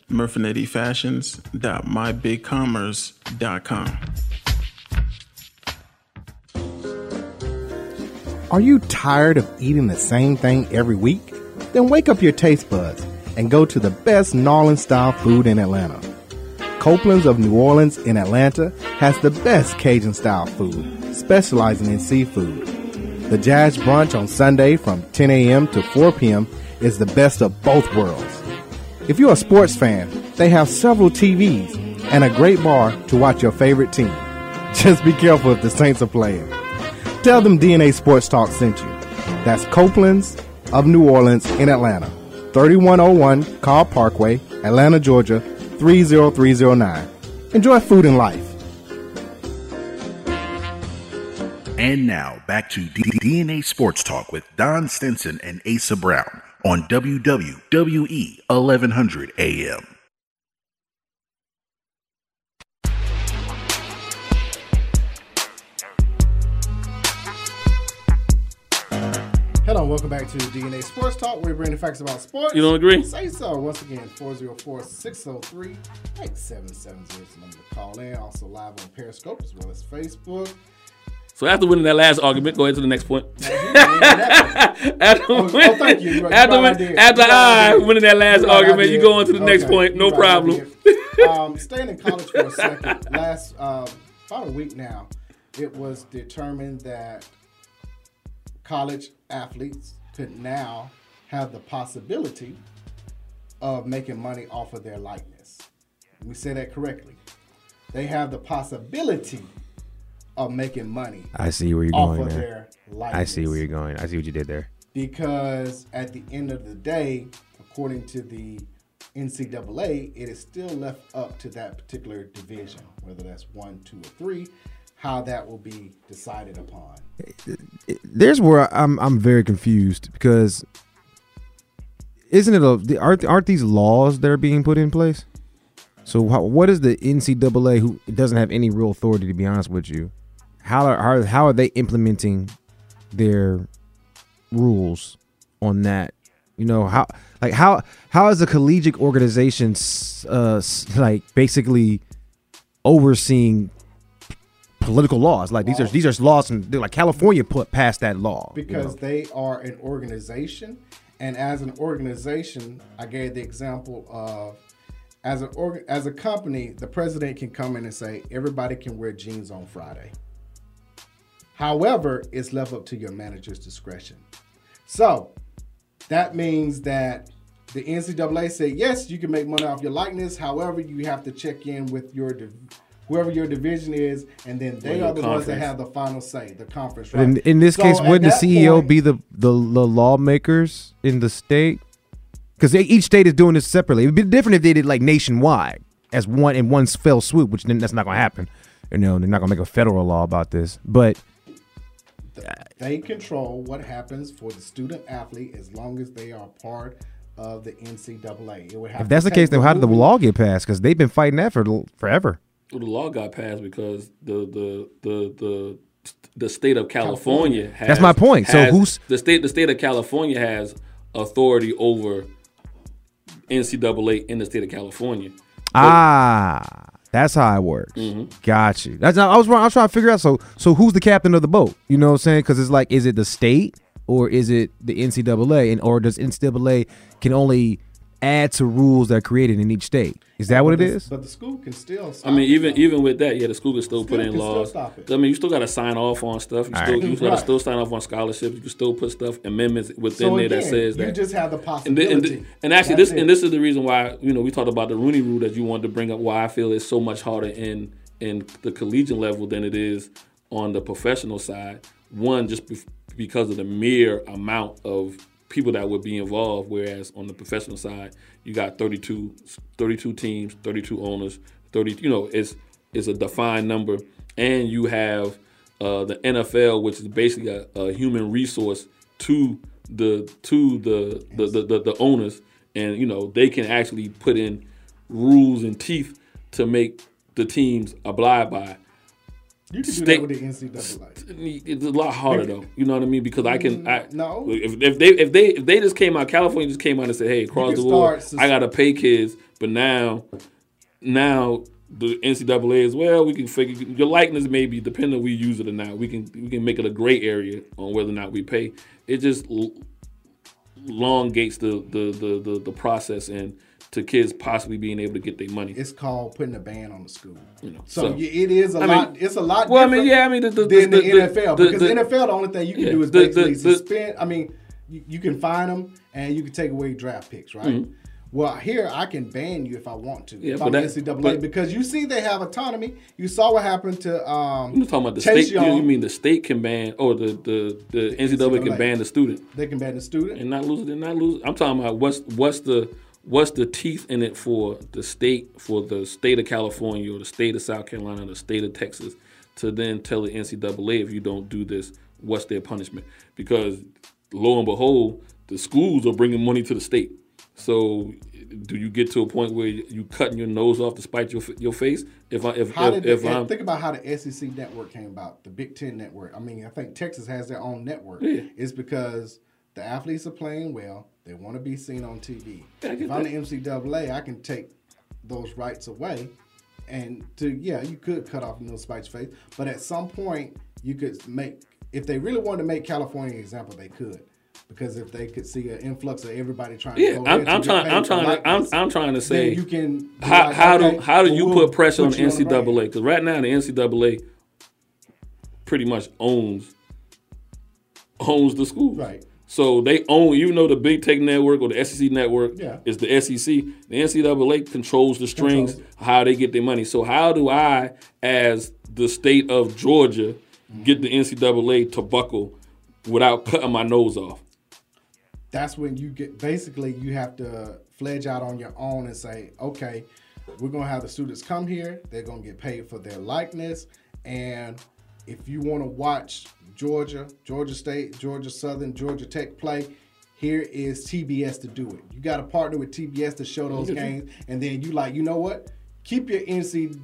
murfinettifashions.mybigcommerce.com. Are you tired of eating the same thing every week? Then wake up your taste buds and go to the best gnarling style food in Atlanta. Copeland's of New Orleans in Atlanta has the best Cajun style food, specializing in seafood. The Jazz Brunch on Sunday from 10 a.m. to 4 p.m. is the best of both worlds. If you're a sports fan, they have several TVs and a great bar to watch your favorite team. Just be careful if the Saints are playing. Tell them DNA Sports Talk sent you. That's Copeland's of New Orleans in Atlanta. 3101 Carl Parkway, Atlanta, Georgia, 30309. Enjoy food and life. And now, back to DNA Sports Talk with Don Stinson and Asa Brown on WWE 1100 AM. Hello, welcome back to DNA Sports Talk, where we bring the facts about sports. You don't agree? Say so. Once again, 404-603-8770 is the number to call in. Also live on Periscope as well as Facebook. So after winning that last argument, go ahead to the next point. After winning that last argument, you go on to the next point. No problem. Staying in college for a second, about a week now, it was determined that college athletes could now have the possibility of making money off of their likeness. We say that correctly. They have the possibility of making money. I see where you're going, man. I see where you're going. I see what you did there. Because at the end of the day, according to the NCAA, it is still left up to that particular division, whether that's 1, 2, or 3. How that will be decided upon. There's where I'm very confused, because aren't these laws that are being put in place? So what is the NCAA, who doesn't have any real authority, to be honest with you? How are they implementing their rules on that? You know, how is a collegiate organization basically overseeing political laws? Like these are laws, and like California passed that law because they are an organization, and as an organization, I gave the example of as a company, the president can come in and say everybody can wear jeans on Friday. However, it's left up to your manager's discretion. So that means that the NCAA said yes, you can make money off your likeness. However, you have to check in with your whoever your division is, and then they are the ones that have the final say, the conference. Right? In this case, wouldn't the CEO be the lawmakers in the state? Because each state is doing this separately. It would be different if they did like nationwide as one in one fell swoop, which then that's not going to happen. You know, they're not going to make a federal law about this. But they control what happens for the student athlete as long as they are part of the NCAA. It would have, if that's the case, then how did the law get passed? Because they've been fighting that for forever. Well, the law got passed because the state of California has. That's my point. So who's the state of California has authority over NCAA in the state of California. That's how it works. Mm-hmm. Got you. I was wrong. I was trying to figure out. So who's the captain of the boat? You know what I'm saying? Because it's like, is it the state or is it the NCAA? And or does NCAA can only add to rules that are created in each state? Is that what it is? But the school can still stop even with that, yeah, the school can still put in laws. I mean, you still got to sign off on stuff. You got to still sign off on scholarships. You can still put stuff, amendments within there that says that. You just have the possibility. And actually, this is the reason why, you know, we talked about the Rooney Rule that you wanted to bring up, why I feel it's so much harder in the collegiate level than it is on the professional side. One, just because of the mere amount of people that would be involved, whereas on the professional side, you got 32 teams, 32 owners, 30, you know, it's a defined number. And you have the NFL, which is basically a human resource to the owners. And, you know, they can actually put in rules and teeth to make the teams abide by. You can do that with the NCAA. It's a lot harder though. You know what I mean? Because I can. If they just came out, California just came out and said, "Hey, across the world, I gotta pay kids." But now the NCAA is, well, we can figure your likeness may be depending on we use it or not. We can make it a gray area on whether or not we pay. It just elongates the process and to kids possibly being able to get their money. It's called putting a ban on the school. You know, so it is a lot. It's a lot. Well, different than the NFL because the NFL, the only thing you can do is basically suspend. I mean, you can fine them and you can take away draft picks, right? Mm-hmm. Well, here I can ban you if I want to. Yeah, if I'm NCAA, because you see they have autonomy. You saw what happened to you're talking about the state. You mean the state can ban, or the NCAA can ban the student? They can ban the student and not lose it. I'm talking about what's the teeth in it for the state of California or the state of South Carolina or the state of Texas to then tell the NCAA if you don't do this, what's their punishment? Because lo and behold, the schools are bringing money to the state. So, do you get to a point where you cutting your nose off to spite your face? Think about how the SEC network came about, the Big Ten network. I mean, I think Texas has their own network. Yeah. It's because the athletes are playing well. They want to be seen on TV. If I'm the NCAA, I can take those rights away. And you could cut off your nose, spite your face. But at some point, you could make, if they really wanted to make California an example, they could. Because if they could see an influx of everybody trying to go I'm trying to say you can how do you put pressure on the NCAA? Because right now the NCAA pretty much owns the school. Right. So they own, even though the Big Tech Network or the SEC Network is the SEC, the NCAA controls the strings, how they get their money. So how do I, as the state of Georgia, get the NCAA to buckle without cutting my nose off? That's when you get, basically you have to fledge out on your own and say, okay, we're going to have the students come here. They're going to get paid for their likeness. And if you want to watch Georgia, Georgia State, Georgia Southern, Georgia Tech play, here is TBS to do it. You got to partner with TBS to show those games. And then you like, you know what? Keep your NCAA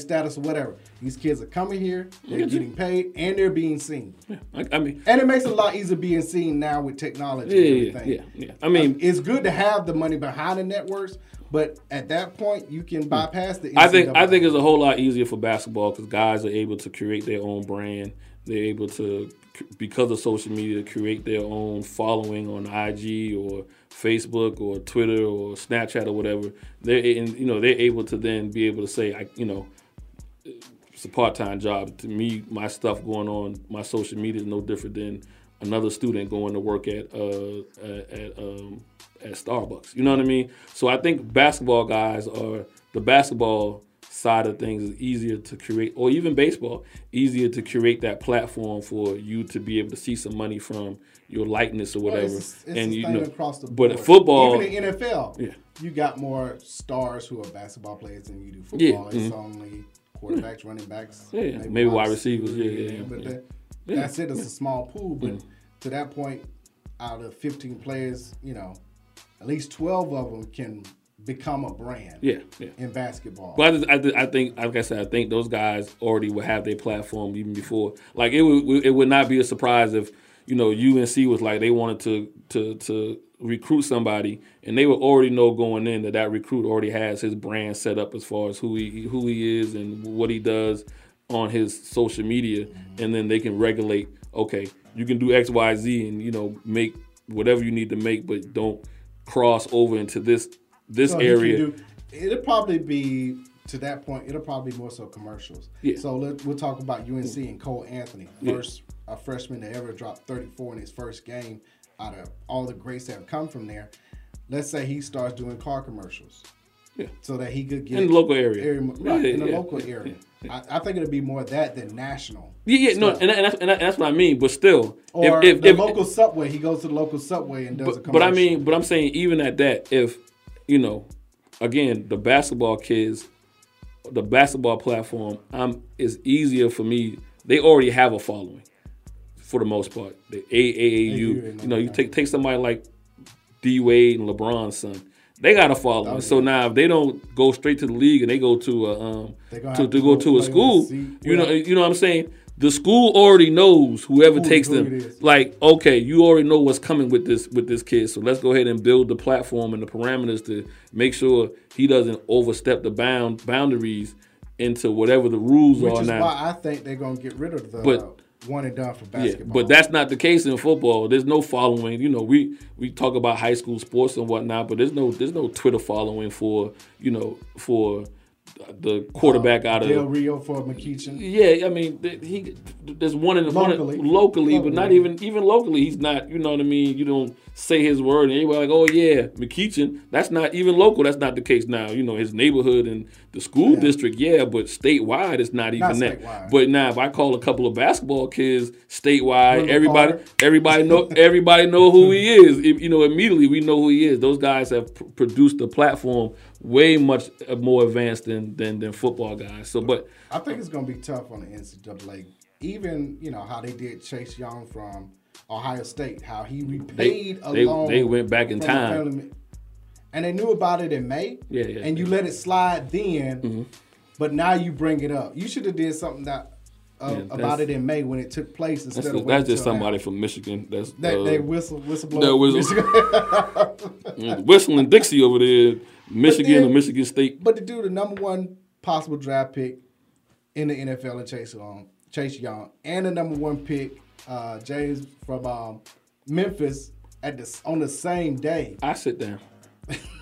status or whatever. These kids are coming here, they're getting paid, and they're being seen. Yeah, I mean, and it makes it a lot easier being seen now with technology and everything. Yeah, yeah. I mean, it's good to have the money behind the networks, but at that point, you can bypass the NCAA. I think it's a whole lot easier for basketball because guys are able to create their own brand. They're able to, because of social media, create their own following on IG or Facebook or Twitter or Snapchat or whatever. They're able to then be able to say, it's a part-time job. To me, my stuff going on, my social media is no different than another student going to work at Starbucks. You know what I mean? So I think basketball guys are, the basketball side of things is easier to create, or even baseball, easier to create that platform for you to be able to see some money from your likeness or whatever. Well, across the board. But football, even the NFL, you got more stars who are basketball players than you do football. Yeah. It's only quarterbacks, running backs, maybe wide receivers. That's it. It's a small pool, but to that point, out of 15 players, at least 12 of them can become a brand in basketball. But I think, like I said, I think those guys already would have their platform even before. Like, it would not be a surprise if, UNC was like, they wanted to recruit somebody, and they would already know going in that recruit already has his brand set up as far as who he is and what he does on his social media, and then they can regulate, okay, you can do X, Y, Z, and, make whatever you need to make, but don't cross over into this area. It'll probably be, to that point, it'll probably be more so commercials. Yeah. So we'll talk about UNC and Cole Anthony, a freshman to ever drop 34 in his first game out of all the greats that have come from there. Let's say he starts doing car commercials. Yeah. So that he could get in the local area. Right, in the local area. Yeah. I think it'll be more that than national. Stuff. and that's what I mean. But still, or if local subway, he goes to the local subway and does a commercial. But I'm saying even at that, if again, the basketball kids, the basketball platform, it's easier for me. They already have a following for the most part. The AAU, you take somebody like D Wade and LeBron's son. They got a following. So now if they don't go straight to the league and they go to a school, you know what I'm saying? The school already knows whoever takes them. Like, okay, you already know what's coming with this kid. So let's go ahead and build the platform and the parameters to make sure he doesn't overstep the boundaries into whatever the rules are now. Which is why I think they're going to get rid of the one and done for basketball. Yeah, but that's not the case in football. There's no following. You know, we talk about high school sports and whatnot, but there's no Twitter following for, you know, for the quarterback out of Del Rio for McEachin. Yeah, I mean, there's one locally, but not even locally. He's not. You know what I mean? You don't say his word, and everybody like, oh yeah, McEachin. That's not even local. That's not the case now. You know, his neighborhood and the school district. Yeah, but statewide, it's not even that. Statewide. But now, if I call a couple of basketball kids statewide, everybody know who he is. You know, immediately we know who he is. Those guys have produced a platform way much more advanced than football guys. So, but I think it's going to be tough on the NCAA. Even, you know, how they did Chase Young from Ohio State, how he repaid a loan. They went back in time. And they knew about it in May. Yeah. And you let it slide then, but now you bring it up. You should have did something about it in May when it took place instead of that's just somebody from Michigan. That's they whistle whistling Dixie over there. Michigan or Michigan State. But to do the number one possible draft pick in the NFL and Chase Young, and the number one pick, James from Memphis, on the same day. I sit down.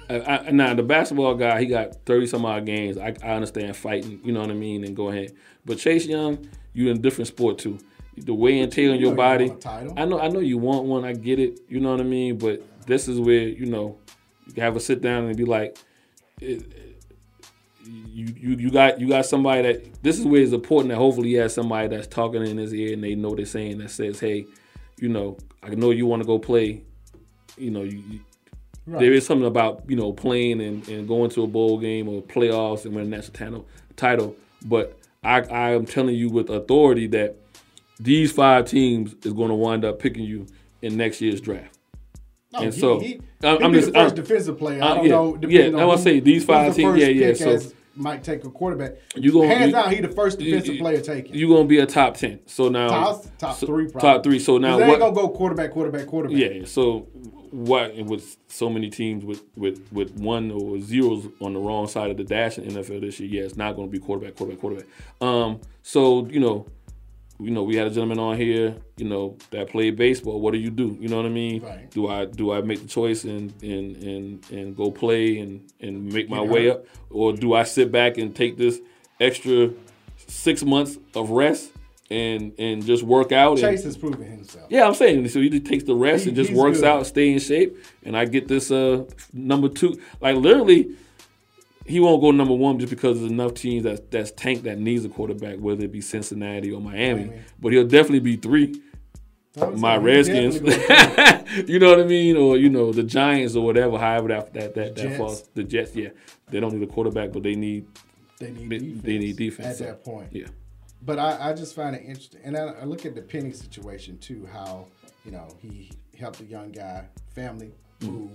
Now, the basketball guy, he got 30-some-odd games. I understand fighting, you know what I mean, and go ahead. But Chase Young, you in a different sport, too. The weigh and tear on your body. I know you want one. I get it. You know what I mean? But this is where, you know, you have a sit down and be like, you got somebody that, this is where it's important that hopefully he has somebody that's talking in his ear and they know they're saying that says, hey, you know, I know you want to go play. You know, there is something about, you know, playing and going to a bowl game or playoffs and winning a national title. But I am telling you with authority that these 5 teams is going to wind up picking you in next year's draft. No, and he's the first defensive player. I don't know. I want to say these 5 teams. So might take a quarterback. Hands down, he's the first defensive player taken. You're gonna be a top 10. So now top three. Probably. Top 3. So now they're gonna go quarterback. Yeah. So what? With so many teams with 1 or 0s on the wrong side of the dash in NFL this year, it's not gonna be quarterback. So you know, we had a gentleman on here, you know, that played baseball. What do you do? You know what I mean? Right. Do I make the choice and go play and make my way up? Or do I sit back and take this extra 6 months of rest and just work out? Chase is proving himself. Yeah, I'm saying. So he just takes the rest and just works out, stay in shape. And I get this number 2. Like, literally, he won't go number 1 just because there's enough teams that's tanked that needs a quarterback, whether it be Cincinnati or Miami. But he'll definitely be 3. My Redskins, you know what I mean, or you know the Giants or whatever. However that falls, the Jets. Yeah, they don't need a quarterback, but they need defense at that point. Yeah, but I just find it interesting, and I look at the Penny situation too. How, you know, he helped a young guy, family move.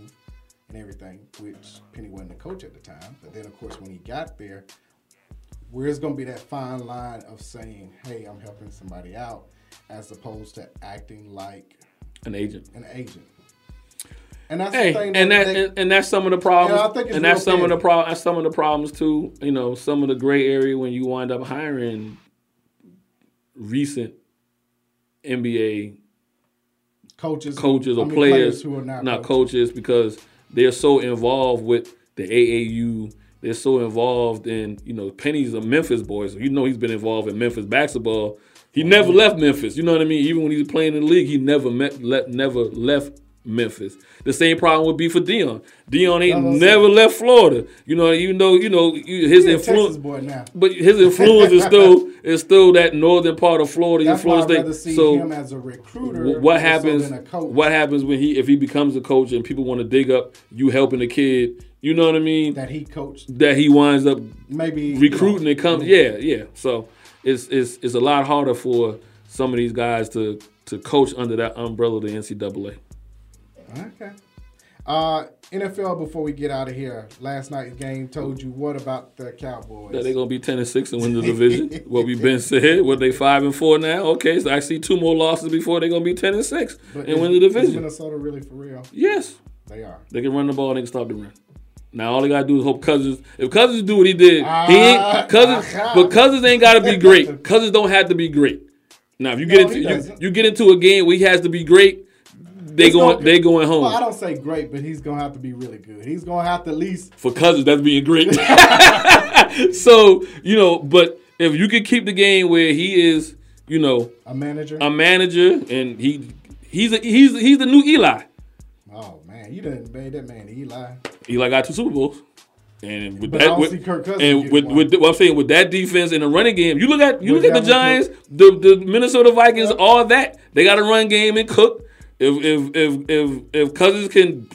And everything, which Penny wasn't a coach at the time. But then, of course, when he got there, where's going to be that fine line of saying, hey, I'm helping somebody out, as opposed to acting like an agent. And that's the thing. And that's some of the problems. That's some of the problems, too. You know, some of the gray area when you wind up hiring recent NBA coaches or players who are not coaches because they're so involved with the AAU. They're so involved in, you know, Penny's a Memphis boy, so you know he's been involved in Memphis basketball. He never left Memphis. You know what I mean? Even when he was playing in the league, he never left Memphis. The same problem would be for Deion. Deion ain't never left Florida. You know, his influence. Texas boy now. But his influence is still that northern part of Florida. That's why I'd rather see him as a recruiter. What happens? What happens when if he becomes a coach and people want to dig up you helping a kid? You know what I mean? That he coached. That he winds up maybe recruiting and comes. Yeah. So it's a lot harder for some of these guys to coach under that umbrella of the NCAA. Okay. NFL, before we get out of here, last night's game told you what about the Cowboys? That they're going to be 10-6 and win the division. What we've been said. What, they 5-4 now? Okay, so I see 2 more losses before they're going to be 10-6 and win the division. Is Minnesota really for real? Yes. They are. They can run the ball and they can stop the run. Now all they gotta do is hope Cousins. If Cousins do what he did, Cousins ain't gotta be great. Cousins don't have to be great. Now, if you get into a game where he has to be great, they going home. Well, I don't say great, but he's gonna have to be really good. He's gonna have to at least for Cousins. That's being great. So you know, but if you could keep the game where he is, you know, a manager, and he's the new Eli. Oh man, you done made that man Eli. Eli got 2 Super Bowls. And with what I'm saying, with that defense and the running game, you look at the Giants, the Minnesota Vikings, all that. They got a run game and Cook. If Cousins can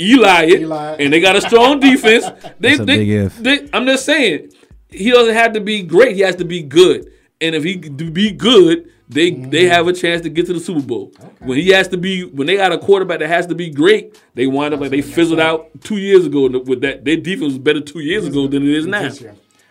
Eli it, and they got a strong defense, I'm just saying, he doesn't have to be great. He has to be good. And if he be good, they have a chance to get to the Super Bowl. Okay. When they got a quarterback that has to be great, they wind up like they fizzled out 2 years ago. With that, their defense was better 2 years ago than it is now.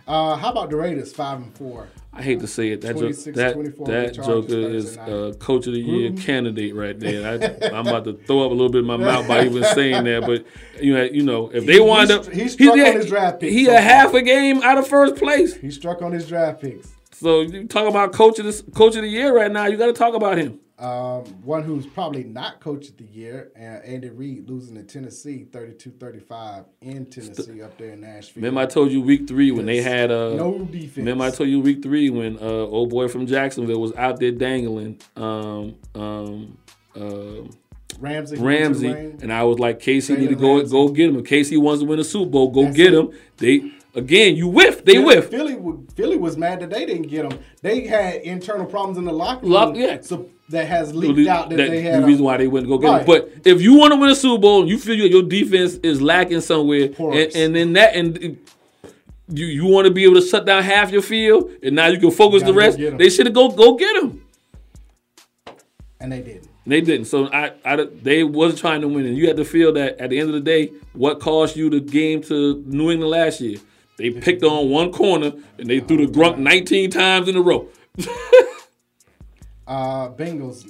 How about the Raiders 5-4? I hate to say it, that joker is a Coach of the Year candidate right there. I'm about to throw up a little bit in my mouth by even saying that, but you know, if they wind up, he struck on his draft picks. He a half a game out of first place. He struck on his draft picks. So you talk about coach of the year right now. You got to talk about him. One who's probably not coach of the year, Andy Reid losing to Tennessee, 32-35 in Tennessee up there in Nashville. Remember I told you week 3 when they had no defense. Remember I told you week 3 when old boy from Jacksonville was out there dangling Ramsey, and I was like, Casey need to go get him. If Casey wants to win a Super Bowl, get him. Again, you whiffed. They whiffed. Philly was mad that they didn't get them. They had internal problems in the locker room that has leaked out that they had. The reason why they wouldn't go get them. But if you want to win a Super Bowl and you feel your defense is lacking somewhere, and then you want to be able to shut down half your field, and now you can focus the rest, they should have go get them. And they didn't. So they wasn't trying to win. And you had to feel that at the end of the day, what cost you the game to New England last year? They picked on one corner, and they threw the grunt 19 times in a row. Bengals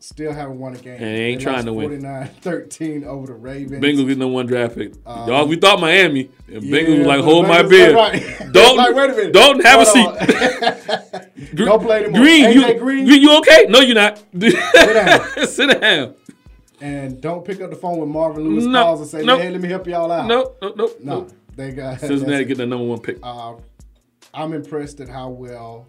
still haven't won a game. And they ain't trying to win. 49-13 over the Ravens. Bengals getting the 1 draft pick. We thought Miami, and Bengals was like, hold my beer. Right. Don't, like, wait a minute. Don't have a seat. Don't play anymore. Green, you okay? No, you're not. Sit down. And don't pick up the phone when Marvin Lewis calls and say, hey, let me help y'all out. No. They got Cincinnati get the number 1 pick. I'm impressed at how well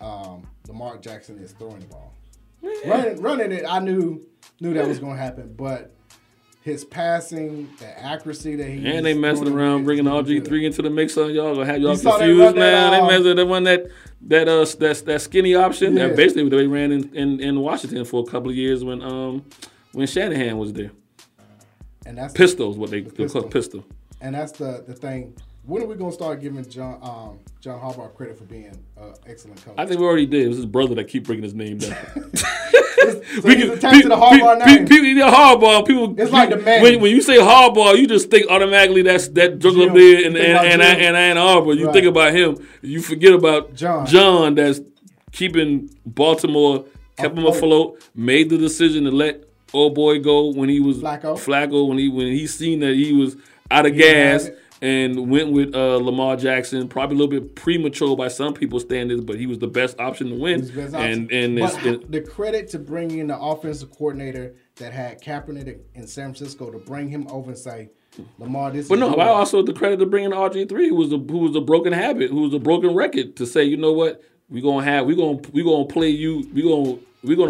Lamar Jackson is throwing the ball. Yeah. Running it, I knew that was going to happen, but his passing, the accuracy that he and they messing around bringing RG3 into the mix on y'all gonna have y'all confused now. They messing the one that skinny option that basically they ran in Washington for a couple of years when Shanahan was there. And that's Pistol, what they call Pistol. And that's the thing. When are we going to start giving John Harbaugh credit for being an excellent coach? I think we already did. It was his brother that keep bringing his name down. Attached to the Harbaugh name. People, it's like the man. When you say Harbaugh, you just think automatically that drug up there in Ann Arbor. You think about him. You forget about John that's keeping Baltimore, kept him afloat, made the decision to let old boy go when he was Flacco when he seen that he was – out of gas, and went with Lamar Jackson. Probably a little bit premature by some people's standards, but he was the best option to win. But the credit to bringing in the offensive coordinator that had Kaepernick in San Francisco to bring him over and say, Lamar, this. But no, I also the credit to bringing RG3, who was a broken habit, who was a broken record, to say, you know what, we're gonna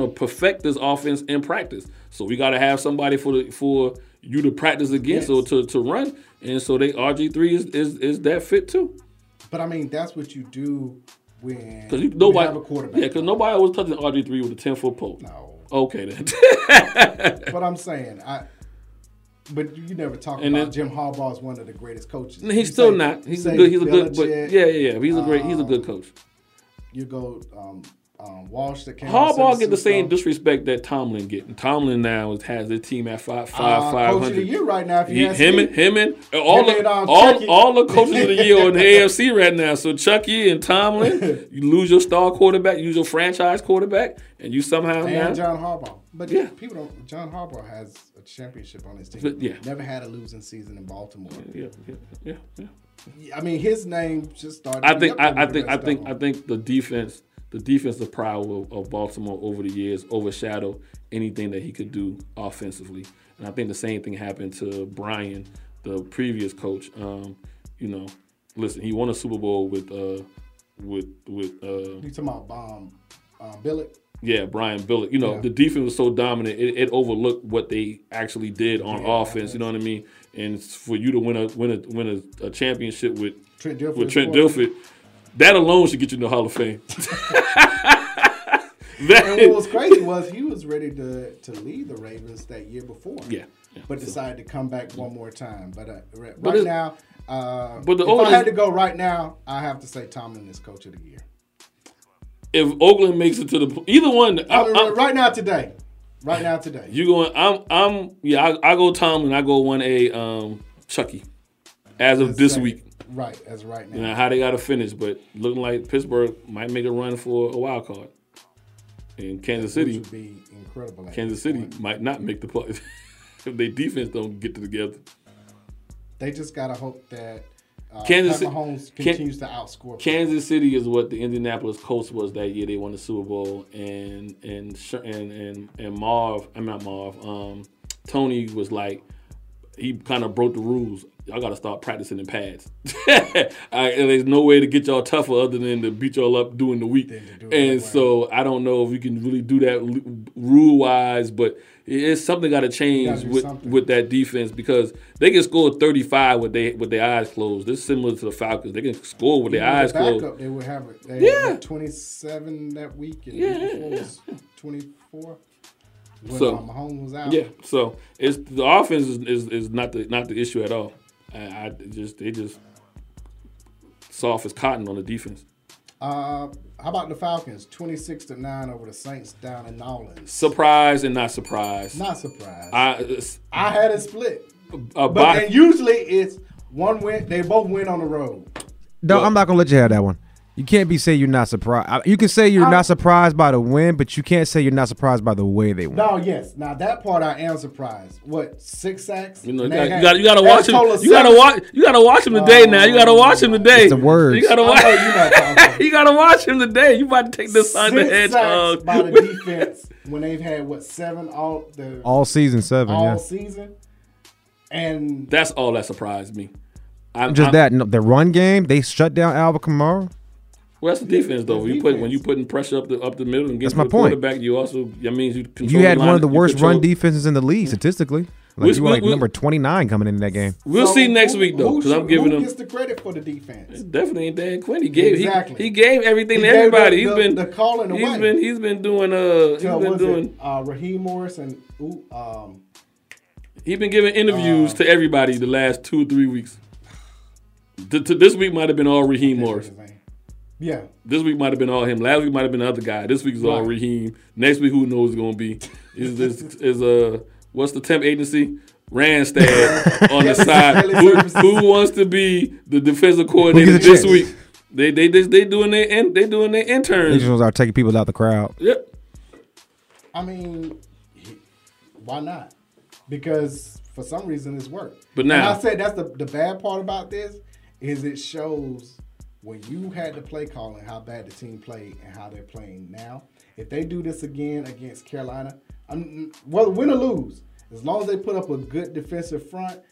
perfect this offense in practice. So we gotta have somebody for you to practice against or to run. And so they RG3 is that fit too. But I mean, that's what you do when you have a quarterback. Yeah, because nobody was touching RG3 with a 10-foot pole. No. Okay then. But I'm saying, but you never talk about Jim Harbaugh as one of the greatest coaches. He's not. He's a good, but he's a good coach. You go Walsh that came. Harbaugh get the same disrespect that Tomlin get. And Tomlin now has his team at 500. Coach of the year right now. If you ask all the coaches of the year on the AFC right now. So Chucky and Tomlin, you lose your star quarterback, you lose your franchise quarterback, and you somehow John Harbaugh. But people don't. John Harbaugh has a championship on his team. But, never had a losing season in Baltimore. Yeah. I mean, his name just started. I think the defense. the defensive prowess of Baltimore over the years overshadowed anything that he could do offensively. And I think the same thing happened to Brian, the previous coach. You know, listen, he won a Super Bowl with you talking about Billick? Yeah, Brian Billick. You know, the defense was so dominant, it overlooked what they actually did on offense. You know what I mean? And for you to win a championship with Trent Dilfer, that alone should get you in the Hall of Fame. And what was crazy was he was ready to leave the Ravens that year before. Yeah. But decided to come back one more time. But if I had to go right now, I have to say Tomlin is coach of the year. If Oakland makes it to the either one, right now today. You going? I go Tomlin. I go 1A Chucky, as of this week. Right, as of right now. You know how they got to finish, but looking like Pittsburgh might make a run for a wild card. And Kansas City would be incredible. Kansas City might not make the playoffs if their defense don't get together. They just gotta hope that Mahomes continues to outscore. Kansas City is what the Indianapolis Colts was that year. They won the Super Bowl, and Tony was like, he kind of broke the rules. Y'all got to start practicing in pads. And there's no way to get y'all tougher other than to beat y'all up during the week. And so I don't know if we can really do that rule-wise, but it's something got to change with that defense because they can score 35 with their eyes closed. This is similar to the Falcons. They can score with their eyes closed. They would have 27 that week, and before was 24. When Mahomes was out. Yeah, so it's the offense is not the issue at all. They just soft as cotton on the defense. How about the Falcons? 26-9 over the Saints down in New Orleans. Surprise and not surprise. Not surprise. I had it split. But usually it's one win. They both win on the road. No, I'm not gonna let you have that one. You can't say you're not surprised. You can say you're not surprised by the win, but you can't say you're not surprised by the way they won. No, yes. Now that part I am surprised. What, 6 sacks? You know, you gotta watch him. You gotta watch him today. It's the words. You gotta watch him today. You about to take this on the head. 6 sacks by the defense when they've had what, 7 all season. And that's all that surprised me. The run game. They shut down Alvin Kamara. Well, that's the defense, though. When you're putting pressure up the middle and getting to the quarterback, you also you had one of the worst run defenses in the league statistically. Like you were number 29 coming into that game. We'll see next week though, because I'm giving him the credit for the defense. It definitely ain't Dan Quinn. He gave everything to everybody. He's been doing Raheem Morris and he's been giving interviews to everybody the last 2 or 3 weeks. This week might have been all Raheem Morris. Yeah. This week might have been all him. Last week might have been the other guy. This week's all Raheem. Next week, who knows it's going to be? Is what's the temp agency? Randstad on the side. Who wants to be the defensive coordinator this week? They doing their interns. These ones are taking people out the crowd. Yep. I mean, why not? Because for some reason it's worked. But now, and I said that's the bad part about this is it shows. When you had the play calling, how bad the team played and how they're playing now. If they do this again against Carolina, win or lose, as long as they put up a good defensive front,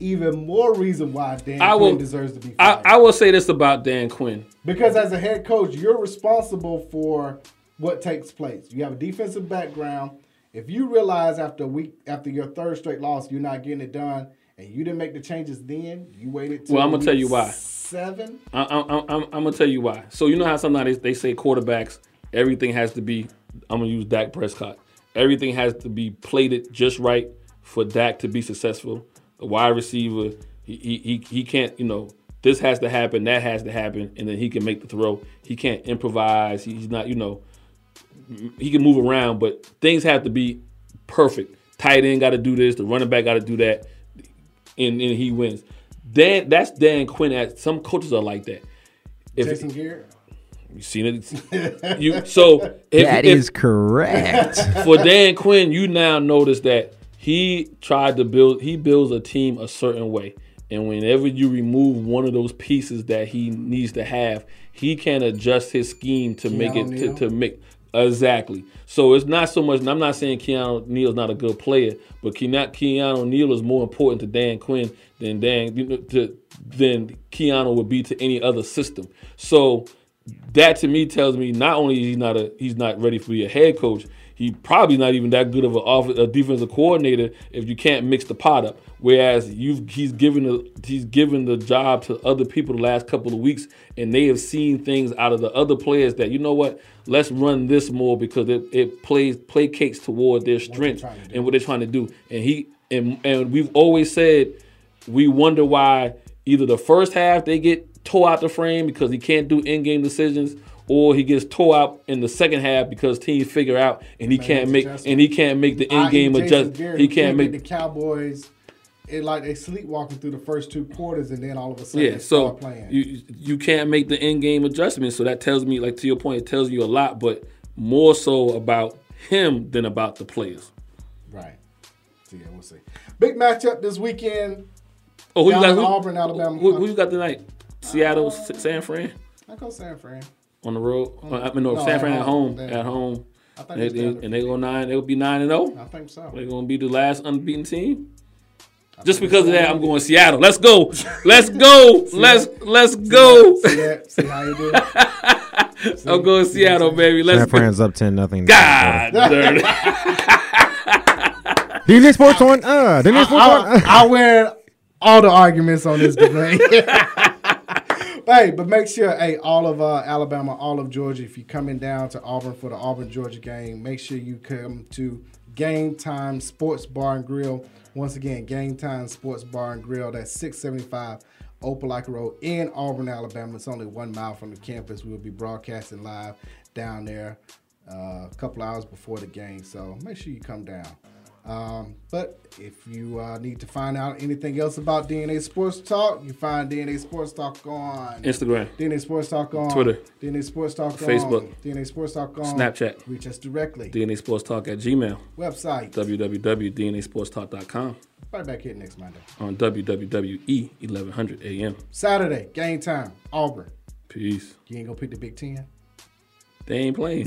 even more reason why Dan Quinn deserves to be fired. I will say this about Dan Quinn. Because as a head coach, you're responsible for what takes place. You have a defensive background. If you realize after your third straight loss, you're not getting it done, and you didn't make the changes then, you waited till I'm going to tell you why. 7? I'm gonna tell you why. So you know how sometimes they say quarterbacks, everything has to be. I'm gonna use Dak Prescott. Everything has to be plated just right for Dak to be successful. The wide receiver, he can't. You know, this has to happen, that has to happen, and then he can make the throw. He can't improvise. He's not. You know, he can move around, but things have to be perfect. Tight end got to do this. The running back got to do that, and he wins. That's Dan Quinn. Some coaches are like that. Jason Garrett? You seen it? That is correct. For Dan Quinn, you now notice that he builds a team a certain way. And whenever you remove one of those pieces that he needs to have, he can adjust his scheme to make it to make exactly. So it's not so much. And I'm not saying Keanu Neal's not a good player, but Keanu Neal is more important to Dan Quinn than than Keanu would be to any other system. So that to me tells me not only is he's not ready for your head coach. He's probably not even that good of a defensive coordinator if you can't mix the pot up. Whereas he's given the job to other people the last couple of weeks, and they have seen things out of the other players that, you know what, let's run this more because it placates toward their strengths and what they're trying to do. And we've always said we wonder why either the first half they get tore out the frame because he can't do in-game decisions, or he gets tore out in the second half because teams figure out and he can't make the end game adjustment. He can't make the Cowboys. It like they sleepwalking through the first two quarters, and then all of a sudden they start playing. You can't make the end game adjustment. So that tells me, like to your point, it tells you a lot, but more so about him than about the players. Right. So yeah, we'll see. Big matchup this weekend. Oh, who you got? Auburn, Alabama. Who you got tonight? Seattle, San Fran. I go San Fran. On the road, San Fran at home. I think they'll be 9-0. I think so. They're gonna be the last unbeaten team. Just because of that, I'm going Seattle. Let's go, let's go, let's go. See how you do. I'm going Seattle, baby. Let's go. San Fran's up 10-0. God damn it. The Sports One. I wear all the arguments on this debate. Hey, but make sure, all of Alabama, all of Georgia, if you're coming down to Auburn for the Auburn-Georgia game, make sure you come to Game Time Sports Bar and Grill. Once again, Game Time Sports Bar and Grill. That's 675 Opelika Road in Auburn, Alabama. It's only 1 mile from the campus. We will be broadcasting live down there a couple hours before the game, so make sure you come down. But if you need to find out anything else about DNA Sports Talk, you find DNA Sports Talk on Instagram, DNA Sports Talk on Twitter, DNA Sports Talk on Facebook, DNA Sports Talk on Snapchat. Reach us directly. DNA Sports Talk at Gmail. Website www.dnasportstalk.com. Right back here next Monday on WWE 1100 AM. Saturday, Game Time, Auburn. Peace. You ain't gonna pick the Big Ten? They ain't playing.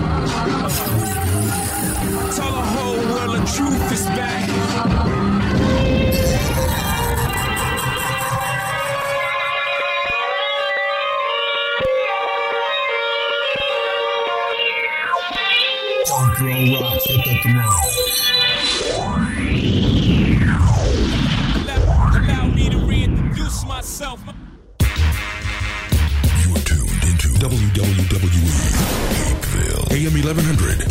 the whole world the truth is back. Allow me to reintroduce myself. You are tuned into WWE Peekville AM 1100.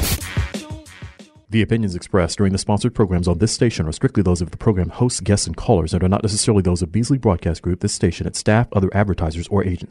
The opinions expressed during the sponsored programs on this station are strictly those of the program hosts, guests, and callers, and are not necessarily those of Beasley Broadcast Group, this station, its staff, other advertisers, or agents.